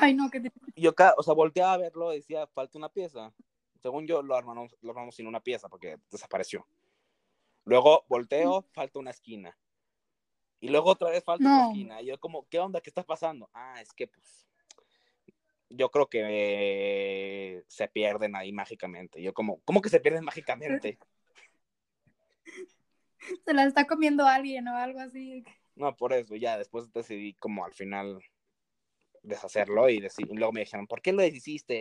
Ay, no, que te... Yo, o sea, volteaba a verlo y decía, falta una pieza. Según yo, lo armamos, lo armamos sin una pieza porque desapareció. Luego volteo, falta una esquina. Y luego otra vez falta no. una esquina. Y yo como, ¿qué onda? ¿Qué está pasando? Ah, es que pues, yo creo que eh, se pierden ahí mágicamente. Yo como, ¿cómo que se pierden mágicamente? Se las está comiendo alguien o algo así. No, por eso, ya después decidí como al final... deshacerlo y, decir, y luego me dijeron, ¿por qué lo deshiciste?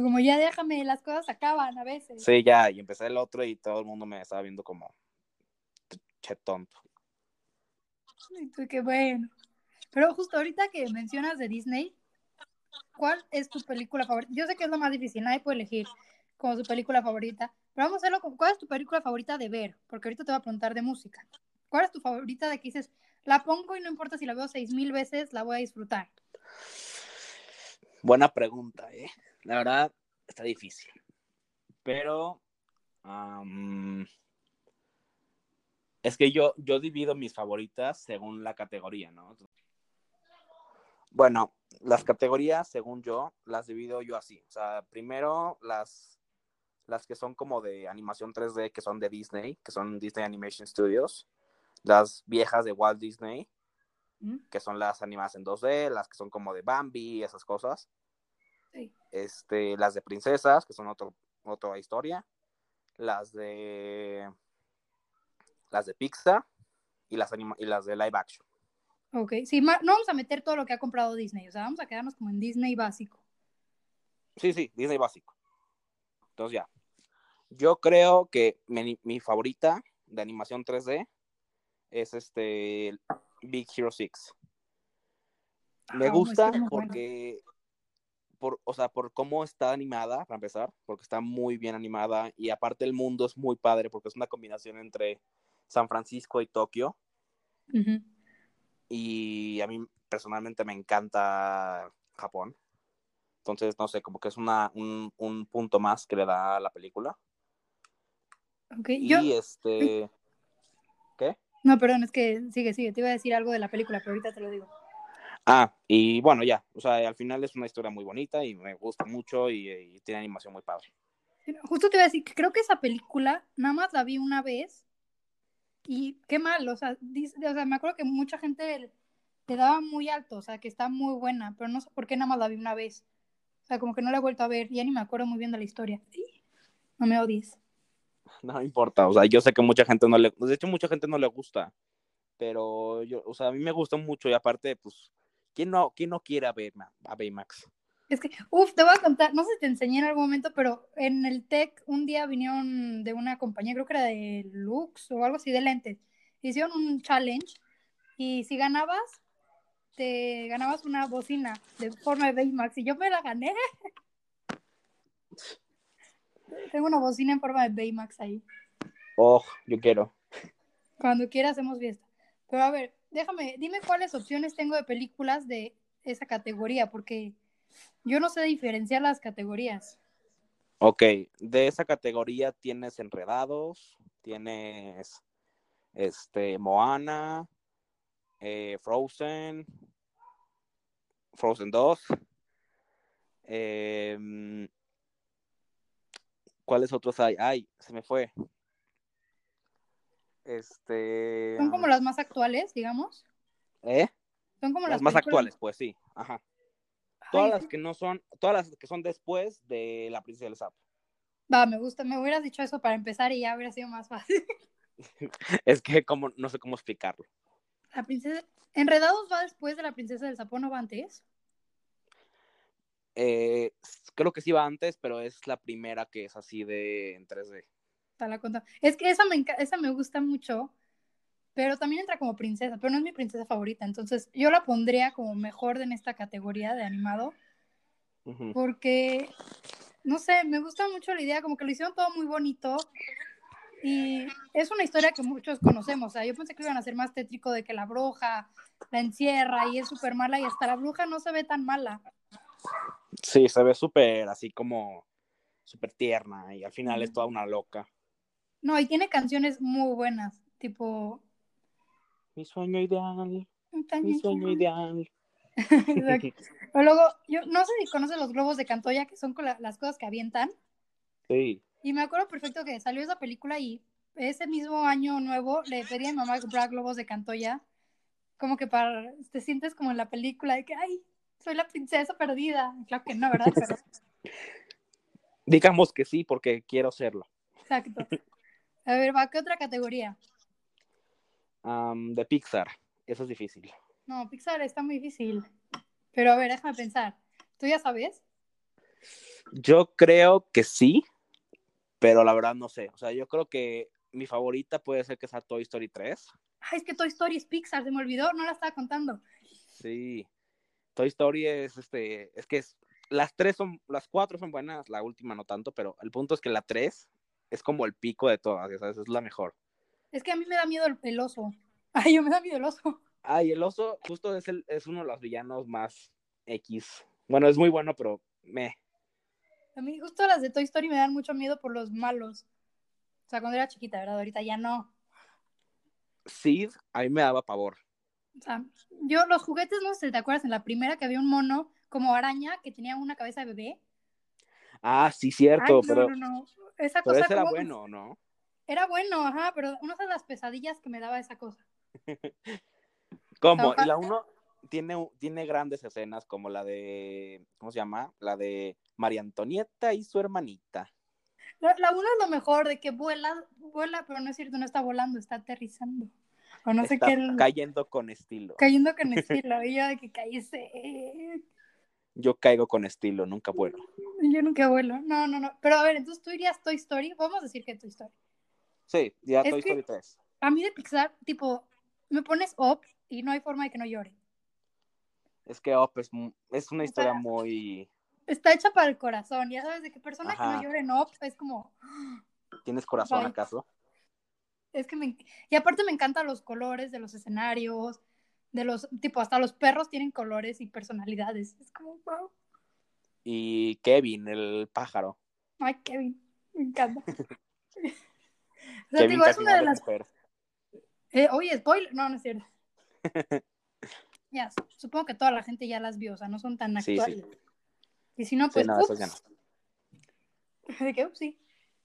Como ya déjame, las cosas acaban a veces. Sí, ya, y empecé el otro y todo el mundo me estaba viendo como che tonto. Y tú, qué bueno. Pero justo ahorita que mencionas de Disney, ¿cuál es tu película favorita? Yo sé que es lo más difícil, nadie puede elegir como su película favorita, pero vamos a hacerlo con, ¿cuál es tu película favorita de ver? Porque ahorita te voy a preguntar de música. ¿Cuál es tu favorita de que dices, la pongo y no importa si la veo seis mil veces, la voy a disfrutar? Buena pregunta, ¿eh? La verdad, está difícil. Pero, um, es que yo, yo divido mis favoritas según la categoría, ¿no? Bueno, las categorías, según yo, las divido yo así. O sea, primero las, las que son como de animación tres D, que son de Disney, que son Disney Animation Studios. Las viejas de Walt Disney, que son las animadas en dos D, las que son como de Bambi, esas cosas. Sí. Este, las de princesas, que son otro, otra historia. Las de las de Pixar y las, anima, y las de live action. Ok, sí, ma, no vamos a meter todo lo que ha comprado Disney, o sea, vamos a quedarnos como en Disney básico. Sí, sí, Disney básico. Entonces ya, yo creo que mi, mi favorita de animación tres D es este Big Hero seis. Me gusta porque por, o sea, por cómo está animada, para empezar, porque está muy bien animada y aparte el mundo es muy padre porque es una combinación entre San Francisco y Tokio. Uh-huh. Y a mí personalmente me encanta Japón. Entonces, no sé, como que es una un, un punto más que le da a la película. Okay, y yo... este ¿qué? No, perdón, es que sigue, sigue. Te iba a decir algo de la película, pero ahorita te lo digo. Ah, y bueno, ya. O sea, al final es una historia muy bonita y me gusta mucho y, y tiene animación muy padre. Justo te iba a decir que creo que esa película nada más la vi una vez y qué mal. O sea, dice, o sea, me acuerdo que mucha gente te daba muy alto, o sea, que está muy buena, pero no sé por qué nada más la vi una vez. O sea, como que no la he vuelto a ver, ya ni me acuerdo muy bien de la historia. ¿Sí? No me odies. No importa, o sea, yo sé que mucha gente no le... De hecho, mucha gente no le gusta. Pero, yo, o sea, a mí me gusta mucho. Y aparte, pues, ¿quién no, quién no quiere a Baymax? A Baymax? Es que, uff, te voy a contar, no sé si te enseñé en algún momento, pero en el TEC un día vinieron de una compañía, creo que era de Lux o algo así, de lentes. Hicieron un challenge y si ganabas, te ganabas una bocina de forma de Baymax. Y yo me la gané. Tengo una bocina en forma de Baymax ahí. Oh, yo quiero. Cuando quiera hacemos fiesta. Pero a ver, déjame, dime cuáles opciones tengo de películas de esa categoría, porque yo no sé diferenciar las categorías. Ok, de esa categoría tienes Enredados, tienes este Moana, eh, Frozen, Frozen dos, eh, ¿cuáles otros hay? Ay, se me fue. Este... ¿Son como las más actuales, digamos? ¿Eh? Son como las, las más actuales, pues sí, ajá. Todas Ay, las que no son, todas las que son después de La Princesa del Sapo. Va, me gusta, me hubieras dicho eso para empezar y ya hubiera sido más fácil. Es que como, no sé cómo explicarlo. La princesa, ¿Enredados va después de La Princesa del Sapo, no va antes? Eh, creo que sí va antes, pero es la primera que es así de en tres D. La conta. Es que esa me, enc- esa me gusta mucho, pero también entra como princesa, pero no es mi princesa favorita, entonces yo la pondría como mejor en esta categoría de animado, uh-huh. Porque, no sé, me gusta mucho la idea, como que lo hicieron todo muy bonito, y es una historia que muchos conocemos, o sea, yo pensé que iban a ser más tétrico de que la bruja la encierra y es súper mala, y hasta la bruja no se ve tan mala. Sí, se ve súper así como súper tierna, y al final uh-huh. Es toda una loca. No, y tiene canciones muy buenas, tipo... Mi sueño ideal, mi sueño ideal. O luego, yo no sé si conoces los globos de Cantoya, que son con la, las cosas que avientan. Sí. Y me acuerdo perfecto que salió esa película y ese mismo año nuevo le pedí a mi mamá que comprara globos de Cantoya, como que para te sientes como en la película de que, ay, soy la princesa perdida. Claro que no, ¿verdad? Pero... Digamos que sí, porque quiero serlo. Exacto. A ver, ¿va qué otra categoría? Um, de Pixar. Eso es difícil. No, Pixar está muy difícil. Pero a ver, déjame pensar. ¿Tú ya sabes? Yo creo que sí, pero la verdad no sé. O sea, yo creo que mi favorita puede ser que sea Toy Story tres. Ay, es que Toy Story es Pixar, se me olvidó, no la estaba contando. Sí. Toy Story es, este, es que es, las tres son, las cuatro son buenas, la última no tanto, pero el punto es que la tres es como el pico de todas, ¿sabes? Es la mejor. Es que a mí me da miedo el, el oso. Ay, yo me da miedo el oso. Ay, el oso justo es, el, es uno de los villanos más X. Bueno, es muy bueno, pero me. A mí justo las de Toy Story me dan mucho miedo por los malos. O sea, cuando era chiquita, ¿verdad? Ahorita ya no. Sí, a mí me daba pavor. O sea, yo los juguetes, no sé si te acuerdas, en la primera que había un mono como araña que tenía una cabeza de bebé. Ah, sí, cierto. Ay, no, pero no, no. Esa pero cosa ese era bueno, ¿no? Era bueno, ajá, pero una de las pesadillas que me daba esa cosa. ¿Cómo? O sea, y la uno tiene, tiene grandes escenas como la de, ¿cómo se llama? La de María Antonieta y su hermanita. La, la uno es lo mejor, de que vuela, vuela, pero no es cierto, no está volando, está aterrizando. O no está sé qué. Cayendo con estilo. Cayendo con estilo, y yo de que cayese. Yo caigo con estilo, nunca vuelo. Yo nunca vuelo, no, no, no. Pero a ver, entonces tú dirías Toy Story, vamos a decir que Toy Story. Sí, ya Toy Story tres. A mí de Pixar, tipo, me pones Up y no hay forma de que no llore. Es que Up es, es una historia o sea, muy... Está hecha para el corazón, ya sabes, de que persona Ajá. que no llore en Up es como... ¿Tienes corazón Bye. acaso? Es que me... Y aparte me encantan los colores de los escenarios, de los... Tipo, hasta los perros tienen colores y personalidades. Es como, wow. Y Kevin, el pájaro. Ay, Kevin, me encanta. O sea, digo, es una de las... Eh, oye, spoiler. No, no es cierto. Ya, supongo que toda la gente ya las vio, o sea, no son tan actuales. Sí, sí. Y si no, pues... Sí, no, ups. Ya no. ¿De qué? Upsi.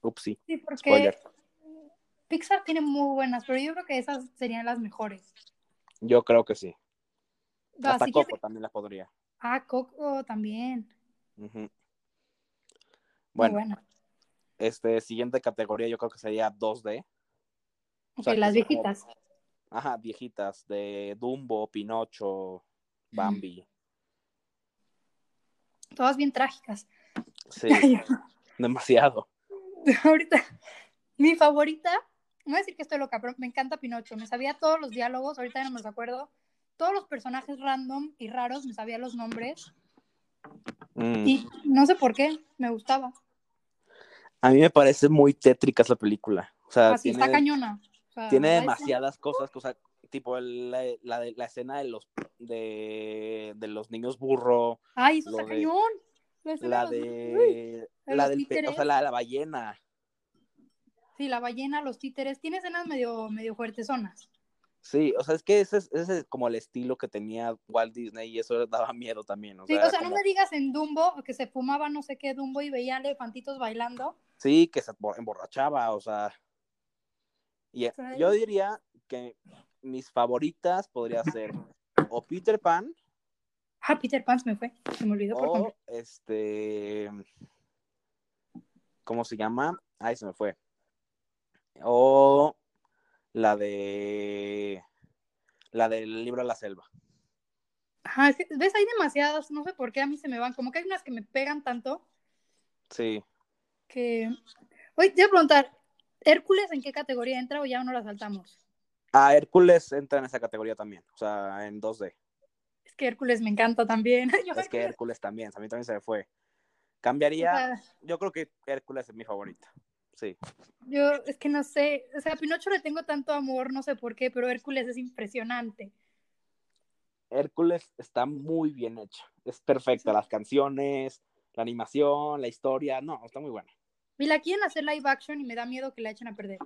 Upsi. Sí, porque spoiler. Pixar tiene muy buenas, pero yo creo que esas serían las mejores. Yo creo que sí. No, hasta Coco que... también las podría. Ah, Coco también. Uh-huh. Bueno. Muy buena. Este, siguiente categoría yo creo que sería dos D. O sea, las viejitas. Como... Ajá, viejitas, de Dumbo, Pinocho, Bambi. Todas bien trágicas. Sí, demasiado. Ahorita, mi favorita, no voy a decir que estoy loca, pero me encanta Pinocho. Me sabía todos los diálogos, ahorita no me los acuerdo. Todos los personajes random y raros, me sabía los nombres. Mm. Y no sé por qué, me gustaba. A mí me parece muy tétrica esa película. O sea, así tiene... está cañona. O sea, tiene demasiadas escena. cosas, o sea, tipo el, la, la, la escena de los de, de los niños burro. Ay, eso está de, cañón. La, la de, de uy, la del, o sea, la, la ballena. Sí, la ballena, los títeres, tiene escenas medio medio fuertesonas. Sí, o sea, es que ese es, ese es como el estilo que tenía Walt Disney y eso daba miedo también. O sí, sea, o sea, como... no me digas en Dumbo que se fumaba no sé qué Dumbo y veía elefantitos bailando. Sí, que se emborrachaba, o sea. Yeah. Yo diría que mis favoritas podría ser o Peter Pan. Ah, Peter Pan se me fue, se me olvidó. O por este, ¿cómo se llama? Ay, se me fue. O la de la del libro de la selva. Ajá, ves, hay demasiadas, no sé por qué a mí se me van, como que hay unas que me pegan tanto. Sí. Que, oye, te voy a preguntar, ¿Hércules en qué categoría entra o ya no la saltamos? Ah, Hércules entra en esa categoría también, o sea, en dos D. Es que Hércules me encanta también. Yo es que Hércules también, a mí también se me fue. Cambiaría, o sea, yo creo que Hércules es mi favorita, sí. Yo, es que no sé, o sea, a Pinocho le tengo tanto amor, no sé por qué, pero Hércules es impresionante. Hércules está muy bien hecha, es perfecta, sí. Las canciones, la animación, la historia, no, está muy buena. Y la quieren hacer live action y me da miedo que la echen a perder.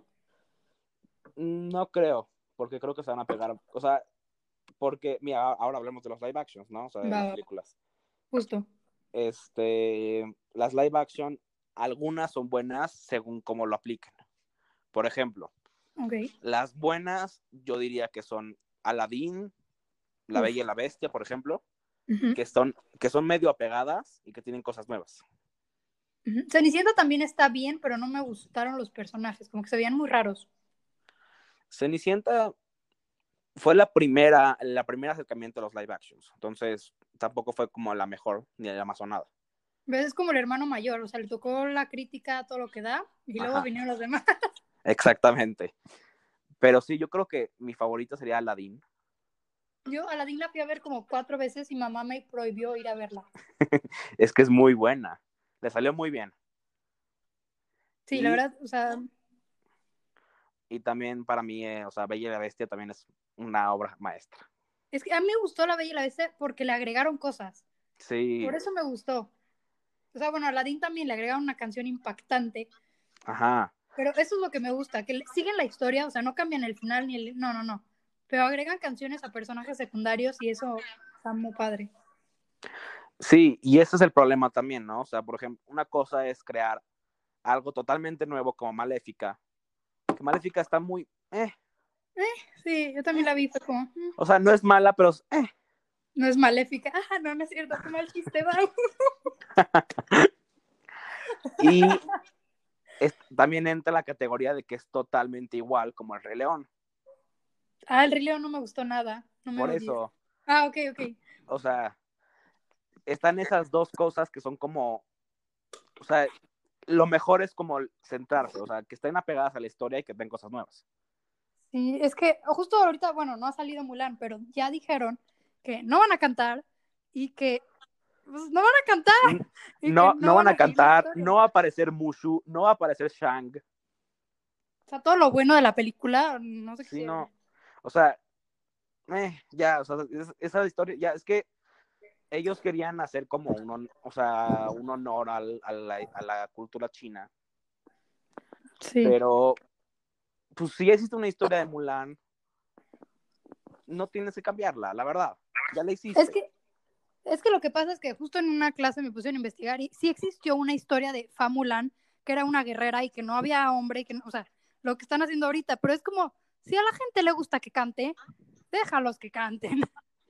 No creo, porque creo que se van a pegar. O sea, porque, mira, ahora hablemos de los live actions, ¿no? O sea, de va, las películas. Justo. Este, las live action, algunas son buenas según cómo lo apliquen. Por ejemplo, okay. Las buenas yo diría que son Aladdin, La Bella y la Bestia, por ejemplo, uh-huh. que son, que son medio apegadas y que tienen cosas nuevas. Uh-huh. Cenicienta también está bien, pero no me gustaron los personajes, como que se veían muy raros. Cenicienta fue la primera, la primera acercamiento a los live actions, entonces tampoco fue como la mejor ni la más sonada. ¿Ves? Es como el hermano mayor, o sea, le tocó la crítica, todo lo que da, y ajá. Luego vinieron los demás. Exactamente. Pero sí, yo creo que mi favorita sería Aladdin. Yo Aladdin la fui a ver como cuatro veces y mamá me prohibió ir a verla. Es que es muy buena. Le salió muy bien. Sí, y, la verdad, o sea... Y también para mí, eh, o sea, Bella y la Bestia también es una obra maestra. Es que a mí me gustó la Bella y la Bestia porque le agregaron cosas. Sí. Por eso me gustó. O sea, bueno, a Aladdin también le agregaron una canción impactante. Ajá. Pero eso es lo que me gusta, que siguen la historia, o sea, no cambian el final ni el... No, no, no. Pero agregan canciones a personajes secundarios y eso está muy padre. Sí, y ese es el problema también, ¿no? O sea, por ejemplo, una cosa es crear algo totalmente nuevo como Maléfica. Que Maléfica está muy... Eh. Eh, sí, yo también la vi, pero como... Mm. O sea, no es mala, pero... Eh. No es Maléfica. Ah, no, no es cierto, qué mal chiste, va. Y es, también entra la categoría de que es totalmente igual como El Rey León. Ah, El Rey León no me gustó nada. No me Por lo eso. Dije. Ah, ok, ok. O sea... Están esas dos cosas que son como, o sea, lo mejor es como centrarse, o sea, que estén apegadas a la historia y que den cosas nuevas. Sí, es que justo ahorita, bueno, no ha salido Mulan, pero ya dijeron que no van a cantar y que pues, no van a cantar. Y no, no, no van, van a cantar, no va a aparecer Mushu, no va a aparecer Shang. O sea, todo lo bueno de la película, no sé qué. Sí, sea. No, o sea, eh, ya, o sea, esa historia, ya, es que ellos querían hacer como un, o sea, un honor al, a, la, a la cultura china. Sí. Pero, pues sí existe una historia de Mulan. No tienes que cambiarla, la verdad. Ya la hiciste. Es que, es que lo que pasa es que justo en una clase me pusieron a investigar y sí existió una historia de Fa Mulan, que era una guerrera y que no había hombre, y que no, o sea, lo que están haciendo ahorita. Pero es como, si a la gente le gusta que cante, déjalos que canten.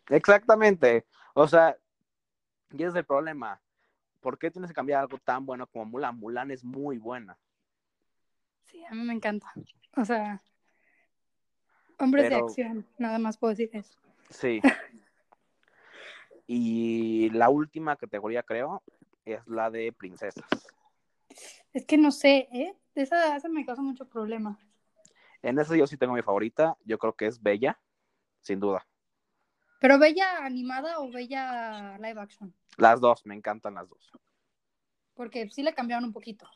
Exactamente. O sea... Y ese es el problema. ¿Por qué tienes que cambiar algo tan bueno como Mulan? Mulan es muy buena. Sí, a mí me encanta. O sea, hombres Pero... de acción, nada más puedo decir eso. Sí. Y la última categoría, creo, es la de princesas. Es que no sé, ¿eh? Esa, esa me causa mucho problema. En esa yo sí tengo mi favorita. Yo creo que es Bella, sin duda. ¿Pero Bella animada o Bella live action? Las dos, me encantan las dos. Porque sí le cambiaron un poquito.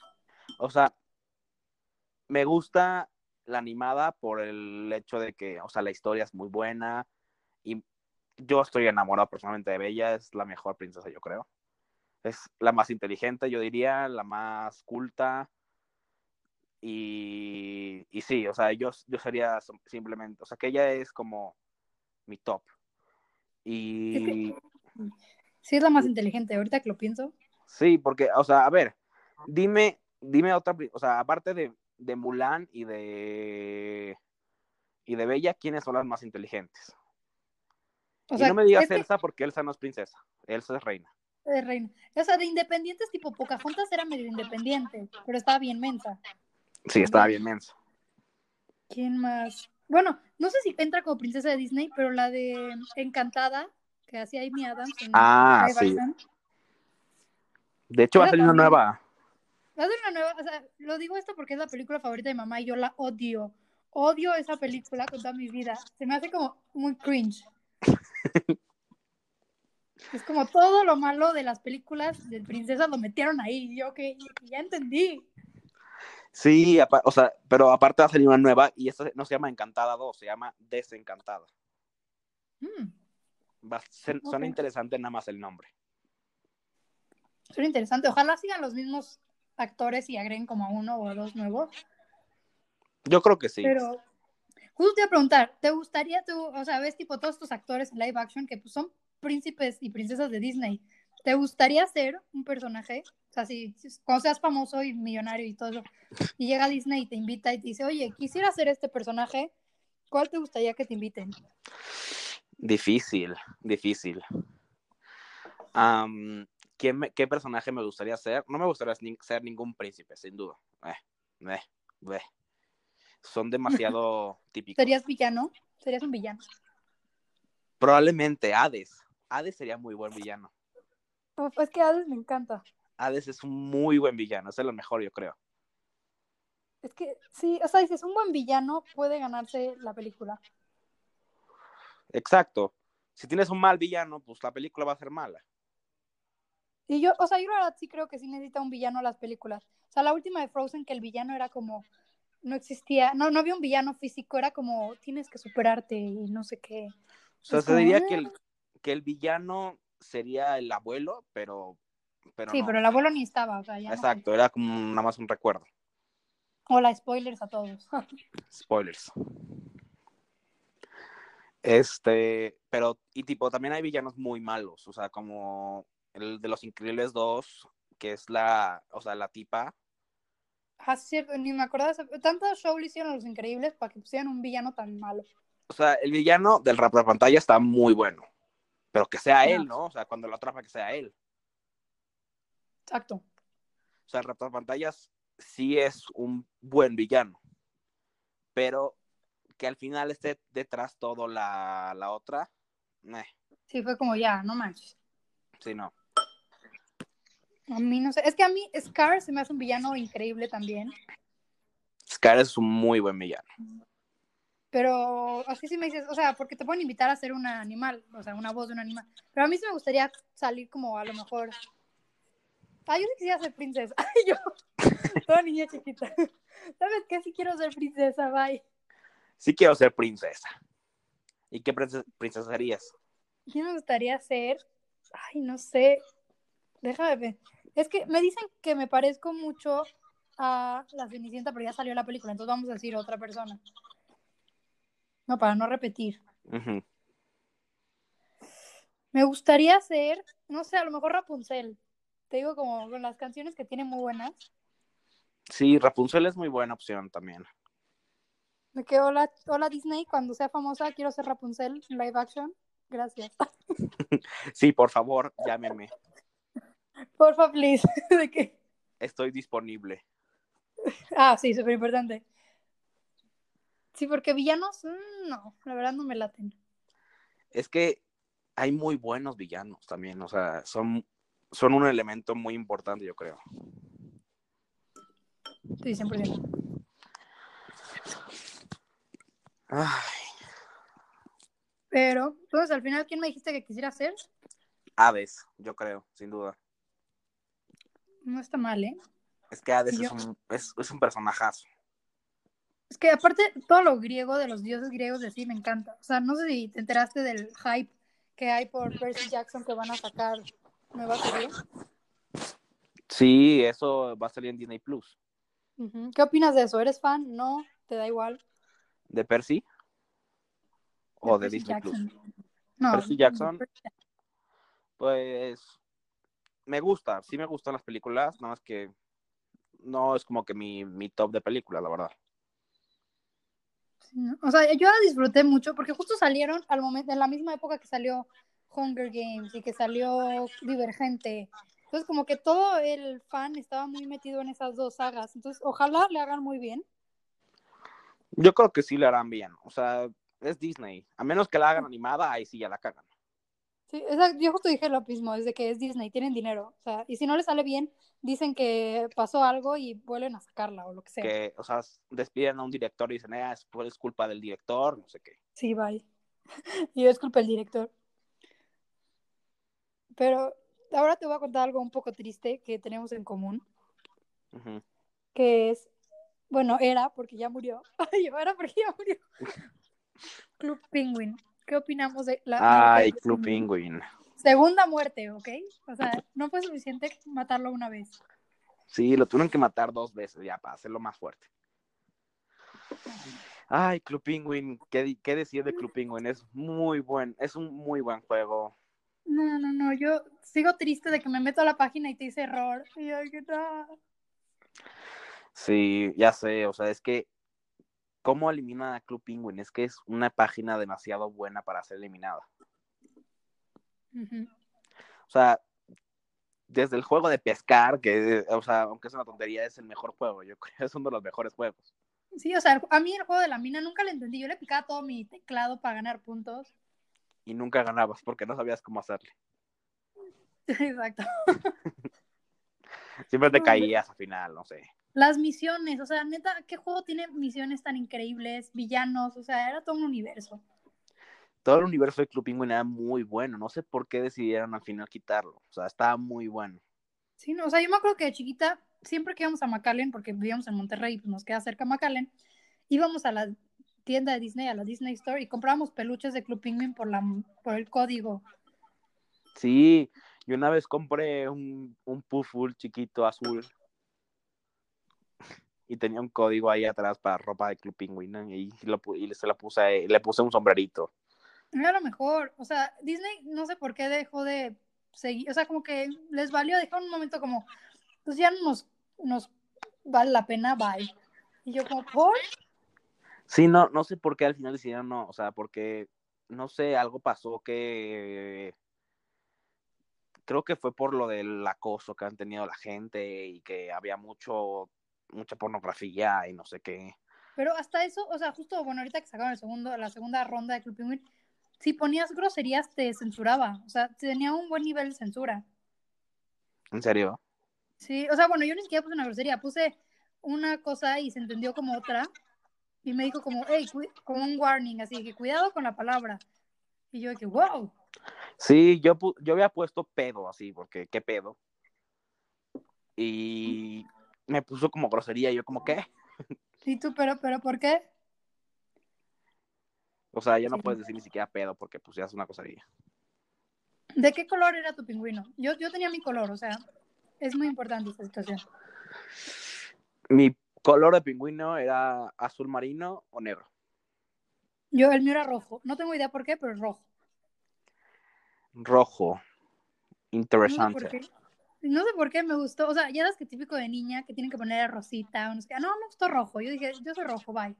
O sea, me gusta la animada por el hecho de que, o sea, la historia es muy buena. Y yo estoy enamorado personalmente de Bella. Es la mejor princesa, yo creo. Es la más inteligente, yo diría, la más culta. Y, y sí, o sea, yo, yo sería simplemente... O sea, que ella es como mi top. Y... Sí, es la más inteligente, ahorita que lo pienso. Sí, porque, o sea, a ver, dime, dime otra... O sea, aparte de, de Mulan y de... Y de Bella, ¿quiénes son las más inteligentes? O y sea, no me digas Elsa, que... porque Elsa no es princesa. Elsa es reina. De reina. O sea, de independientes, tipo Pocahontas era medio independiente, pero estaba bien mensa. Sí, estaba bien mensa. ¿Quién más? Bueno, no sé si entra como princesa de Disney, pero la de Encantada, que hacía Amy Adams. En ah, sí. De hecho, va a salir una nueva. Va a ser una nueva, o sea, lo digo esto porque es la película favorita de mamá y yo la odio. Odio esa película con toda mi vida. Se me hace como muy cringe. Es como todo lo malo de las películas de princesas lo metieron ahí. Yo que ya entendí. Sí, o sea, pero aparte va a salir una nueva y esta no se llama Encantada dos, se llama Desencantada. Mm. Va, se, okay. Suena interesante nada más el nombre. Suena interesante. Ojalá sigan los mismos actores y agreguen como a uno o a dos nuevos. Yo creo que sí. Pero justo te voy a preguntar, ¿te gustaría tú, o sea, ves tipo todos estos actores en live action que pues son príncipes y princesas de Disney? ¿Te gustaría ser un personaje? O sea, si, si cuando seas famoso y millonario y todo, y llega Disney y te invita y te dice, oye, quisiera ser este personaje, ¿cuál te gustaría que te inviten? Difícil, difícil. Um, ¿qué, me, ¿Qué personaje me gustaría ser? No me gustaría ser ningún príncipe, sin duda. Eh, eh, eh. Son demasiado típicos. ¿Serías villano? ¿Serías un villano? Probablemente Hades. Hades sería muy buen villano. Es que Hades me encanta. Hades es un muy buen villano, es lo mejor, yo creo. Es que, sí, o sea, si es un buen villano, puede ganarse la película. Exacto. Si tienes un mal villano, pues la película va a ser mala. Y yo, o sea, yo la verdad sí creo que sí necesita un villano las películas. O sea, la última de Frozen, que el villano era como... No existía, no, no había un villano físico, era como, tienes que superarte y no sé qué. O sea, te diría que el, que el villano sería el abuelo, pero, pero sí, no. Pero el abuelo ni estaba, o sea, ya exacto, no... era como nada más un recuerdo. Hola, spoilers a todos. Spoilers. Este, pero, y tipo, también hay villanos muy malos, o sea, como el de Los Increíbles dos, que es la, o sea, la tipa. Ah, cierto, ni me acordaba. Tanto show le hicieron a Los Increíbles para que pusieran un villano tan malo. O sea, el villano del rap de pantalla está muy bueno. Pero que sea sí. Él, ¿no? O sea, cuando lo atrapa, que sea él. Exacto. O sea, el rap de pantalla sí es un buen villano. Pero que al final esté detrás todo la, la otra. Eh. Sí, fue como ya, no manches. Sí, no. A mí no sé. Es que a mí Scar se me hace un villano increíble también. Scar es un muy buen villano. Pero así sí me dices, o sea, porque te pueden invitar a ser un animal, o sea, una voz de un animal. Pero a mí sí me gustaría salir como a lo mejor... Ay, yo sí quisiera ser princesa. Ay, yo. Toda niña chiquita. ¿Sabes qué? Sí quiero ser princesa, bye. Sí quiero ser princesa. ¿Y qué princesa serías? Yo me gustaría ser... Ay, no sé... Déjame ver. Es que me dicen que me parezco mucho a la Cenicienta, pero ya salió la película, entonces vamos a decir otra persona. No, para no repetir. Uh-huh. Me gustaría ser, no sé, a lo mejor Rapunzel. Te digo, como con las canciones que tiene muy buenas. Sí, Rapunzel es muy buena opción también. Me quedo, hola, hola Disney, cuando sea famosa quiero ser Rapunzel live action. Gracias. Sí, por favor, llámenme. Porfa, please. ¿De qué? Estoy disponible. Ah, sí, súper importante. Sí, porque villanos, mmm, no, la verdad no me laten. Es que hay muy buenos villanos también, o sea, son, son un elemento muy importante, yo creo. Sí, cien por ciento. Ay. Pero, entonces, al final, ¿quién me dijiste que quisiera ser? Hades, yo creo, sin duda. No está mal, ¿eh? Es que Hades es un, es, es un personajazo. Es que aparte, todo lo griego de los dioses griegos de sí me encanta. O sea, no sé si te enteraste del hype que hay por Percy Jackson que van a sacar. ¿Me va a salir? Sí, eso va a salir en Disney Plus. Uh-huh. ¿Qué opinas de eso? ¿Eres fan? ¿No? ¿Te da igual? ¿De Percy? ¿O de, de Disney Jackson. Plus? No. Percy Jackson. Pues me gusta, sí me gustan las películas, nada más que no es como que mi, mi top de película, la verdad. Sí, ¿no? O sea, yo la disfruté mucho porque justo salieron al momento, en la misma época que salió Hunger Games y que salió Divergente. Entonces como que todo el fan estaba muy metido en esas dos sagas. Entonces ojalá le hagan muy bien. Yo creo que sí le harán bien. O sea, es Disney. A menos que la hagan animada, ahí sí ya la cagan. Sí, esa, yo justo dije lo mismo, desde que es Disney, tienen dinero. O sea, y si no les sale bien, dicen que pasó algo y vuelven a sacarla o lo que sea. Que, o sea, despiden a un director y dicen, eh, es culpa del director, no sé qué. Sí, bye. Y es culpa del director. Pero ahora te voy a contar algo un poco triste que tenemos en común. Uh-huh. Que es, bueno, era porque ya murió. Ay, era porque ya murió. Club Penguin. ¿Qué opinamos de la... Ay, de... Club Penguin. Segunda muerte, ¿ok? O sea, no fue suficiente matarlo una vez. Sí, lo tuvieron que matar dos veces ya para hacerlo más fuerte. Ay, Club Penguin. ¿Qué, qué decir de Club Penguin? Es muy buen, es un muy buen juego. No, no, no. Yo sigo triste de que me meto a la página y te dice error. Y yo, ¿qué tal? Sí, ya sé. O sea, es que ¿cómo eliminan a Club Penguin? Es que es una página demasiado buena para ser eliminada. Uh-huh. O sea, desde el juego de pescar, que, o sea, aunque es una tontería, es el mejor juego, yo creo, es uno de los mejores juegos. Sí, o sea, a mí el juego de la mina nunca lo entendí, yo le picaba todo mi teclado para ganar puntos. Y nunca ganabas, porque no sabías cómo hacerle. Exacto. Siempre te caías al final, no sé. Las misiones, o sea, neta, ¿qué juego tiene misiones tan increíbles, villanos? O sea, era todo un universo. Todo el universo de Club Penguin era muy bueno. No sé por qué decidieron al final quitarlo. O sea, estaba muy bueno. Sí, no, o sea, yo me acuerdo que de chiquita, siempre que íbamos a McAllen, porque vivíamos en Monterrey, pues nos queda cerca McAllen, íbamos a la tienda de Disney, a la Disney Store, y comprábamos peluches de Club Penguin por, la, por el código. Sí, yo una vez compré un, un Puffle chiquito azul. Y tenía un código ahí atrás para ropa de Club Penguin, ¿no? y, lo, y se la puse, le puse un sombrerito. Era lo mejor, o sea, Disney no sé por qué dejó de seguir, o sea, como que les valió, dejaron un momento como, pues ya nos, nos vale la pena, bye. Y yo como, ¿por? Sí, no, no sé por qué al final decidieron no, o sea, porque, no sé, algo pasó que... Creo que fue por lo del acoso que han tenido la gente y que había mucho... mucha pornografía y no sé qué. Pero hasta eso, o sea, justo, bueno, ahorita que sacaron el segundo, la segunda ronda de Club Penguin, si ponías groserías te censuraba, o sea, tenía un buen nivel de censura. ¿En serio? Sí, o sea, bueno, yo ni siquiera puse una grosería, puse una cosa y se entendió como otra, y me dijo como, hey, cu-", como un warning, así que cuidado con la palabra. Y yo de que, wow. Sí, yo, pu- yo había puesto pedo así, porque qué pedo. Y... Mm. Me puso como grosería, yo como, ¿qué? Sí, tú, pero, pero, ¿por qué? O sea, ya no sí, puedes decir ni siquiera pedo porque pusieras una grosería. ¿De qué color era tu pingüino? Yo, yo tenía mi color, o sea, es muy importante esta situación. Mi color de pingüino era azul marino o negro. Yo, el mío era rojo. No tengo idea por qué, pero es rojo. Rojo. Interesante. No sé por qué. No sé por qué me gustó, o sea, ya sabes que típico de niña que tienen que poner rosita, unos... no, me gustó rojo, yo dije, yo soy rojo, bye.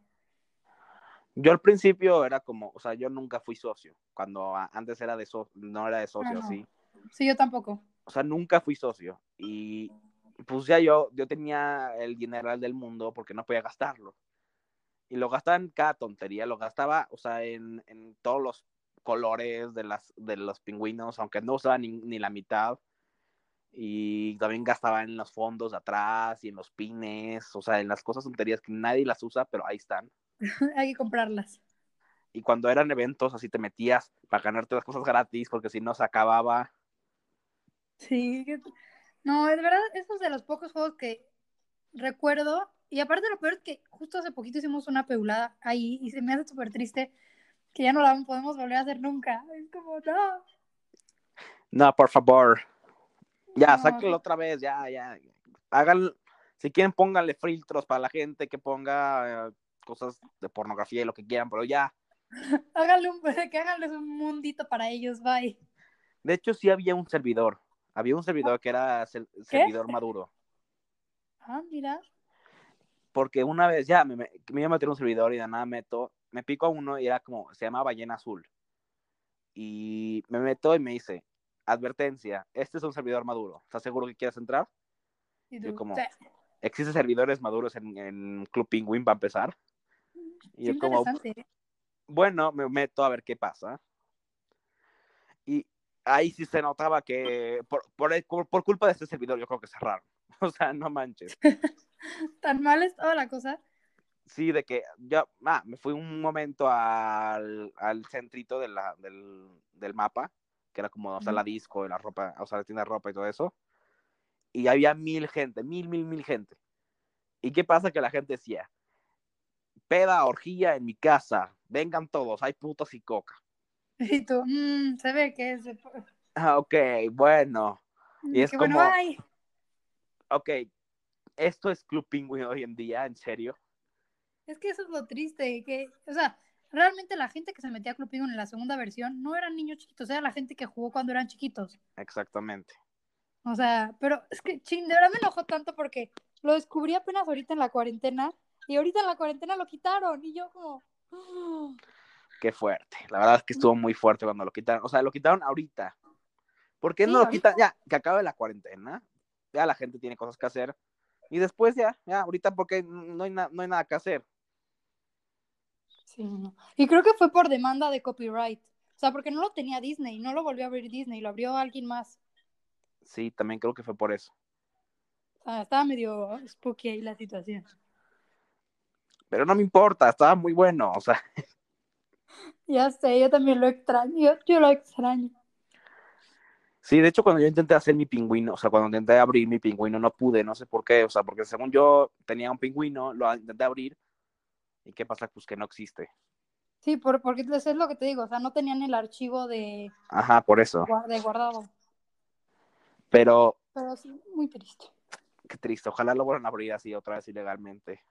Yo al principio era como, o sea, yo nunca fui socio, cuando antes era de socio, no era de socio, ah, no. Sí. Sí, yo tampoco. O sea, nunca fui socio, y pues ya yo, yo tenía el dineral del mundo porque no podía gastarlo. Y lo gastaba en cada tontería, lo gastaba, o sea, en, en todos los colores de, las, de los pingüinos, aunque no usaba ni, ni la mitad. Y también gastaba en los fondos de atrás y en los pines, o sea, en las cosas tonterías que nadie las usa, pero ahí están. Hay que comprarlas. Y cuando eran eventos, así te metías para ganarte las cosas gratis, porque si no se acababa. Sí, no, es verdad, eso es de los pocos juegos que recuerdo. Y aparte lo peor es que justo hace poquito hicimos una peulada ahí y se me hace súper triste que ya no la podemos volver a hacer nunca. Es como, no. No, por favor. Ya, no, sáquenlo otra vez, ya, ya. Hagan, si quieren, pónganle filtros para la gente que ponga eh, cosas de pornografía y lo que quieran, pero ya. Háganle un, que háganles un mundito para ellos, bye. De hecho, sí había un servidor. Había un servidor que era ser, servidor maduro. Ah, mira. Porque una vez ya me, me, me iba a meter un servidor y de nada meto, me pico a uno y era como, se llama Ballena Azul. Y me meto y me dice, advertencia, este es un servidor maduro, ¿estás seguro que quieres entrar? Y yo como, ¿existen servidores maduros en, en Club Penguin para empezar? Y yo como, bueno, me meto a ver qué pasa. Y ahí sí se notaba que por, por, por culpa de este servidor yo creo que cerraron. O sea, no manches. ¿Tan mal es toda la cosa? Sí, de que yo ah, me fui un momento al, al centrito de la, del, del mapa, que era como, o sea, la disco, la ropa, o sea, la tienda de ropa y todo eso. Y había mil gente, mil, mil, mil gente. ¿Y qué pasa? Que la gente decía, peda, orgía en mi casa, vengan todos, hay putas y coca. Y tú, mmm, se ve que es... De... Ah, ok, bueno. Y es que como... Bueno, bye. Ok, esto es Club Penguin hoy en día, ¿en serio? Es que eso es lo triste, que, o sea, realmente la gente que se metía a Club Penguin en la segunda versión no eran niños chiquitos, era la gente que jugó cuando eran chiquitos. Exactamente. O sea, pero es que, chin, de verdad me enojó tanto porque lo descubrí apenas ahorita en la cuarentena, y ahorita en la cuarentena lo quitaron, y yo como... Oh. Qué fuerte, la verdad es que estuvo muy fuerte cuando lo quitaron, o sea, lo quitaron ahorita. ¿Por qué sí, no lo ahorita... quitan? Ya, que acabe la cuarentena, ya la gente tiene cosas que hacer. Y después ya, ya, ahorita porque no hay, na- no hay nada que hacer. Sí, no. Y creo que fue por demanda de copyright. O sea, porque no lo tenía Disney, no lo volvió a abrir Disney, lo abrió alguien más. Sí, también creo que fue por eso. Ah, estaba medio spooky ahí la situación. Pero no me importa, estaba muy bueno, o sea. Ya sé, yo también lo extraño, yo, yo lo extraño. Sí, de hecho, cuando yo intenté hacer mi pingüino, o sea, cuando intenté abrir mi pingüino, no pude, no sé por qué, o sea, porque según yo tenía un pingüino, lo intenté abrir, ¿y qué pasa? Pues que no existe. Sí, por, porque eso es lo que te digo, o sea, no tenían el archivo de... Ajá, por eso. De guardado. Pero... Pero sí, muy triste. Qué triste, ojalá lo vuelvan a abrir así otra vez ilegalmente.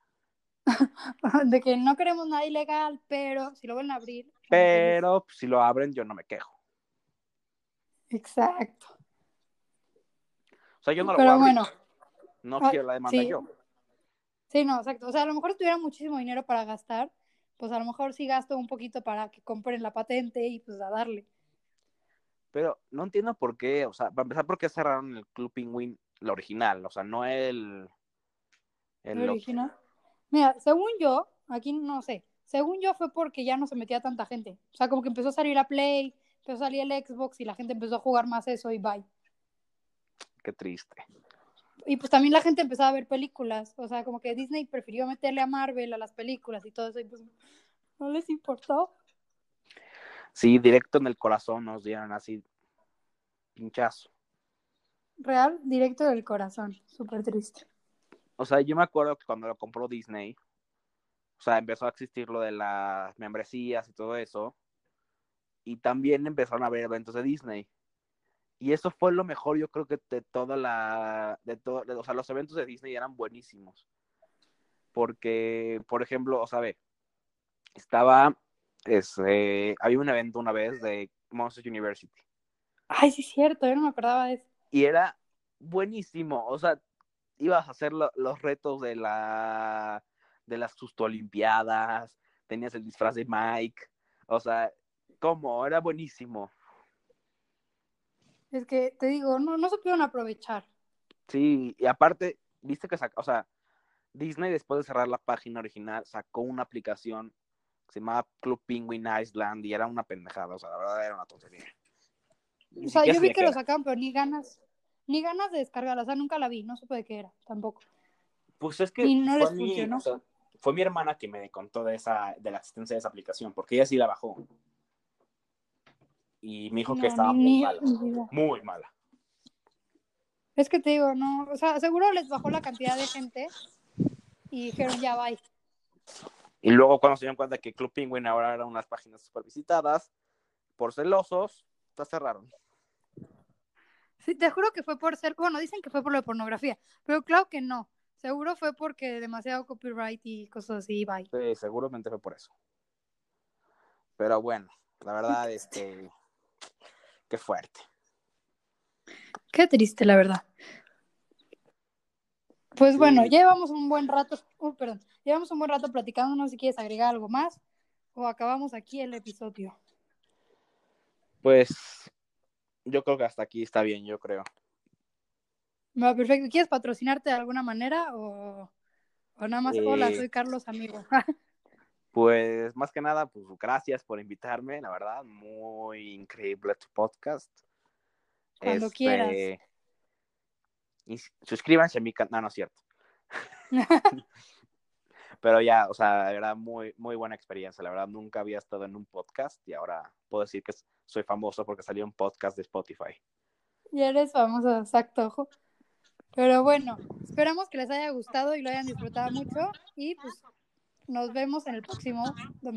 De que no queremos nada ilegal, pero si lo vuelven a abrir... Pero pues, si lo abren, yo no me quejo. Exacto. O sea, yo no lo Pero voy a abrir. Bueno. No ah, quiero la demanda sí. yo. Sí, no, exacto. O sea, a lo mejor si tuviera muchísimo dinero para gastar, pues a lo mejor sí gasto un poquito para que compren la patente y pues a darle. Pero no entiendo por qué, o sea, para empezar, ¿por qué cerraron el Club Penguin, la original? O sea, no el... ¿El, ¿El original? Lo... Mira, según yo, aquí no sé, según yo fue porque ya no se metía tanta gente. O sea, como que empezó a salir a Play... Pero salía el Xbox y la gente empezó a jugar más eso y bye. Qué triste. Y pues también la gente empezaba a ver películas. O sea, como que Disney prefirió meterle a Marvel a las películas y todo eso. Y pues no les importó. Sí, directo en el corazón nos dieron así. Pinchazo. Real, directo del corazón. Súper triste. O sea, yo me acuerdo que cuando lo compró Disney, o sea, empezó a existir lo de las membresías y todo eso. Y también empezaron a ver eventos de Disney. Y eso fue lo mejor, yo creo que de toda la... de todo, de, o sea, los eventos de Disney eran buenísimos. Porque, por ejemplo, o sea, ve, estaba... Ese, había un evento una vez de Monsters University. Ay, sí es cierto, yo no me acordaba de eso. Y era buenísimo, o sea, ibas a hacer lo, los retos de la... de las Sustolimpiadas, tenías el disfraz de Mike, o sea... ¿Cómo? Era buenísimo. Es que, te digo, no, no supieron aprovechar. Sí, y aparte, viste que sacó, o sea, Disney, después de cerrar la página original, sacó una aplicación que se llamaba Club Penguin Island y era una pendejada, o sea, la verdad era una tontería. Ni o sea, yo vi que era. Lo sacaban, pero ni ganas, ni ganas de descargarla, o sea, nunca la vi, no supe de qué era, tampoco. Pues es que y no les mi, funcionó. O sea, fue mi hermana que me contó de esa, de la existencia de esa aplicación, porque ella sí la bajó. Y me dijo no, que estaba muy mala, muy mala. Es que te digo, no, o sea, seguro les bajó la cantidad de gente y dijeron, ya, bye. Y luego cuando se dieron cuenta que Club Penguin ahora eran unas páginas super visitadas, por celosos, las cerraron. Sí, te juro que fue por ser, bueno, dicen que fue por la pornografía, pero claro que no. Seguro fue porque demasiado copyright y cosas así, bye. Sí, seguramente fue por eso. Pero bueno, la verdad, este, qué fuerte. Qué triste, la verdad. Pues sí. Bueno, llevamos un buen rato, uh, perdón, llevamos un buen rato platicando, no sé si quieres agregar algo más o acabamos aquí el episodio. Pues yo creo que hasta aquí está bien, yo creo. No, perfecto. ¿Quieres patrocinarte de alguna manera o, o nada más? Eh, hola, soy Carlos, amigo. Pues más que nada, pues gracias por invitarme, la verdad, muy increíble tu podcast. Cuando este... quieras. Y suscríbanse a mi canal, no, no es cierto. Pero ya, o sea, la verdad, muy, muy buena experiencia, la verdad, nunca había estado en un podcast y ahora puedo decir que soy famoso porque salió un podcast de Spotify. Ya eres famoso, exacto, ojo. Pero bueno, esperamos que les haya gustado y lo hayan disfrutado mucho y pues nos vemos en el próximo domingo.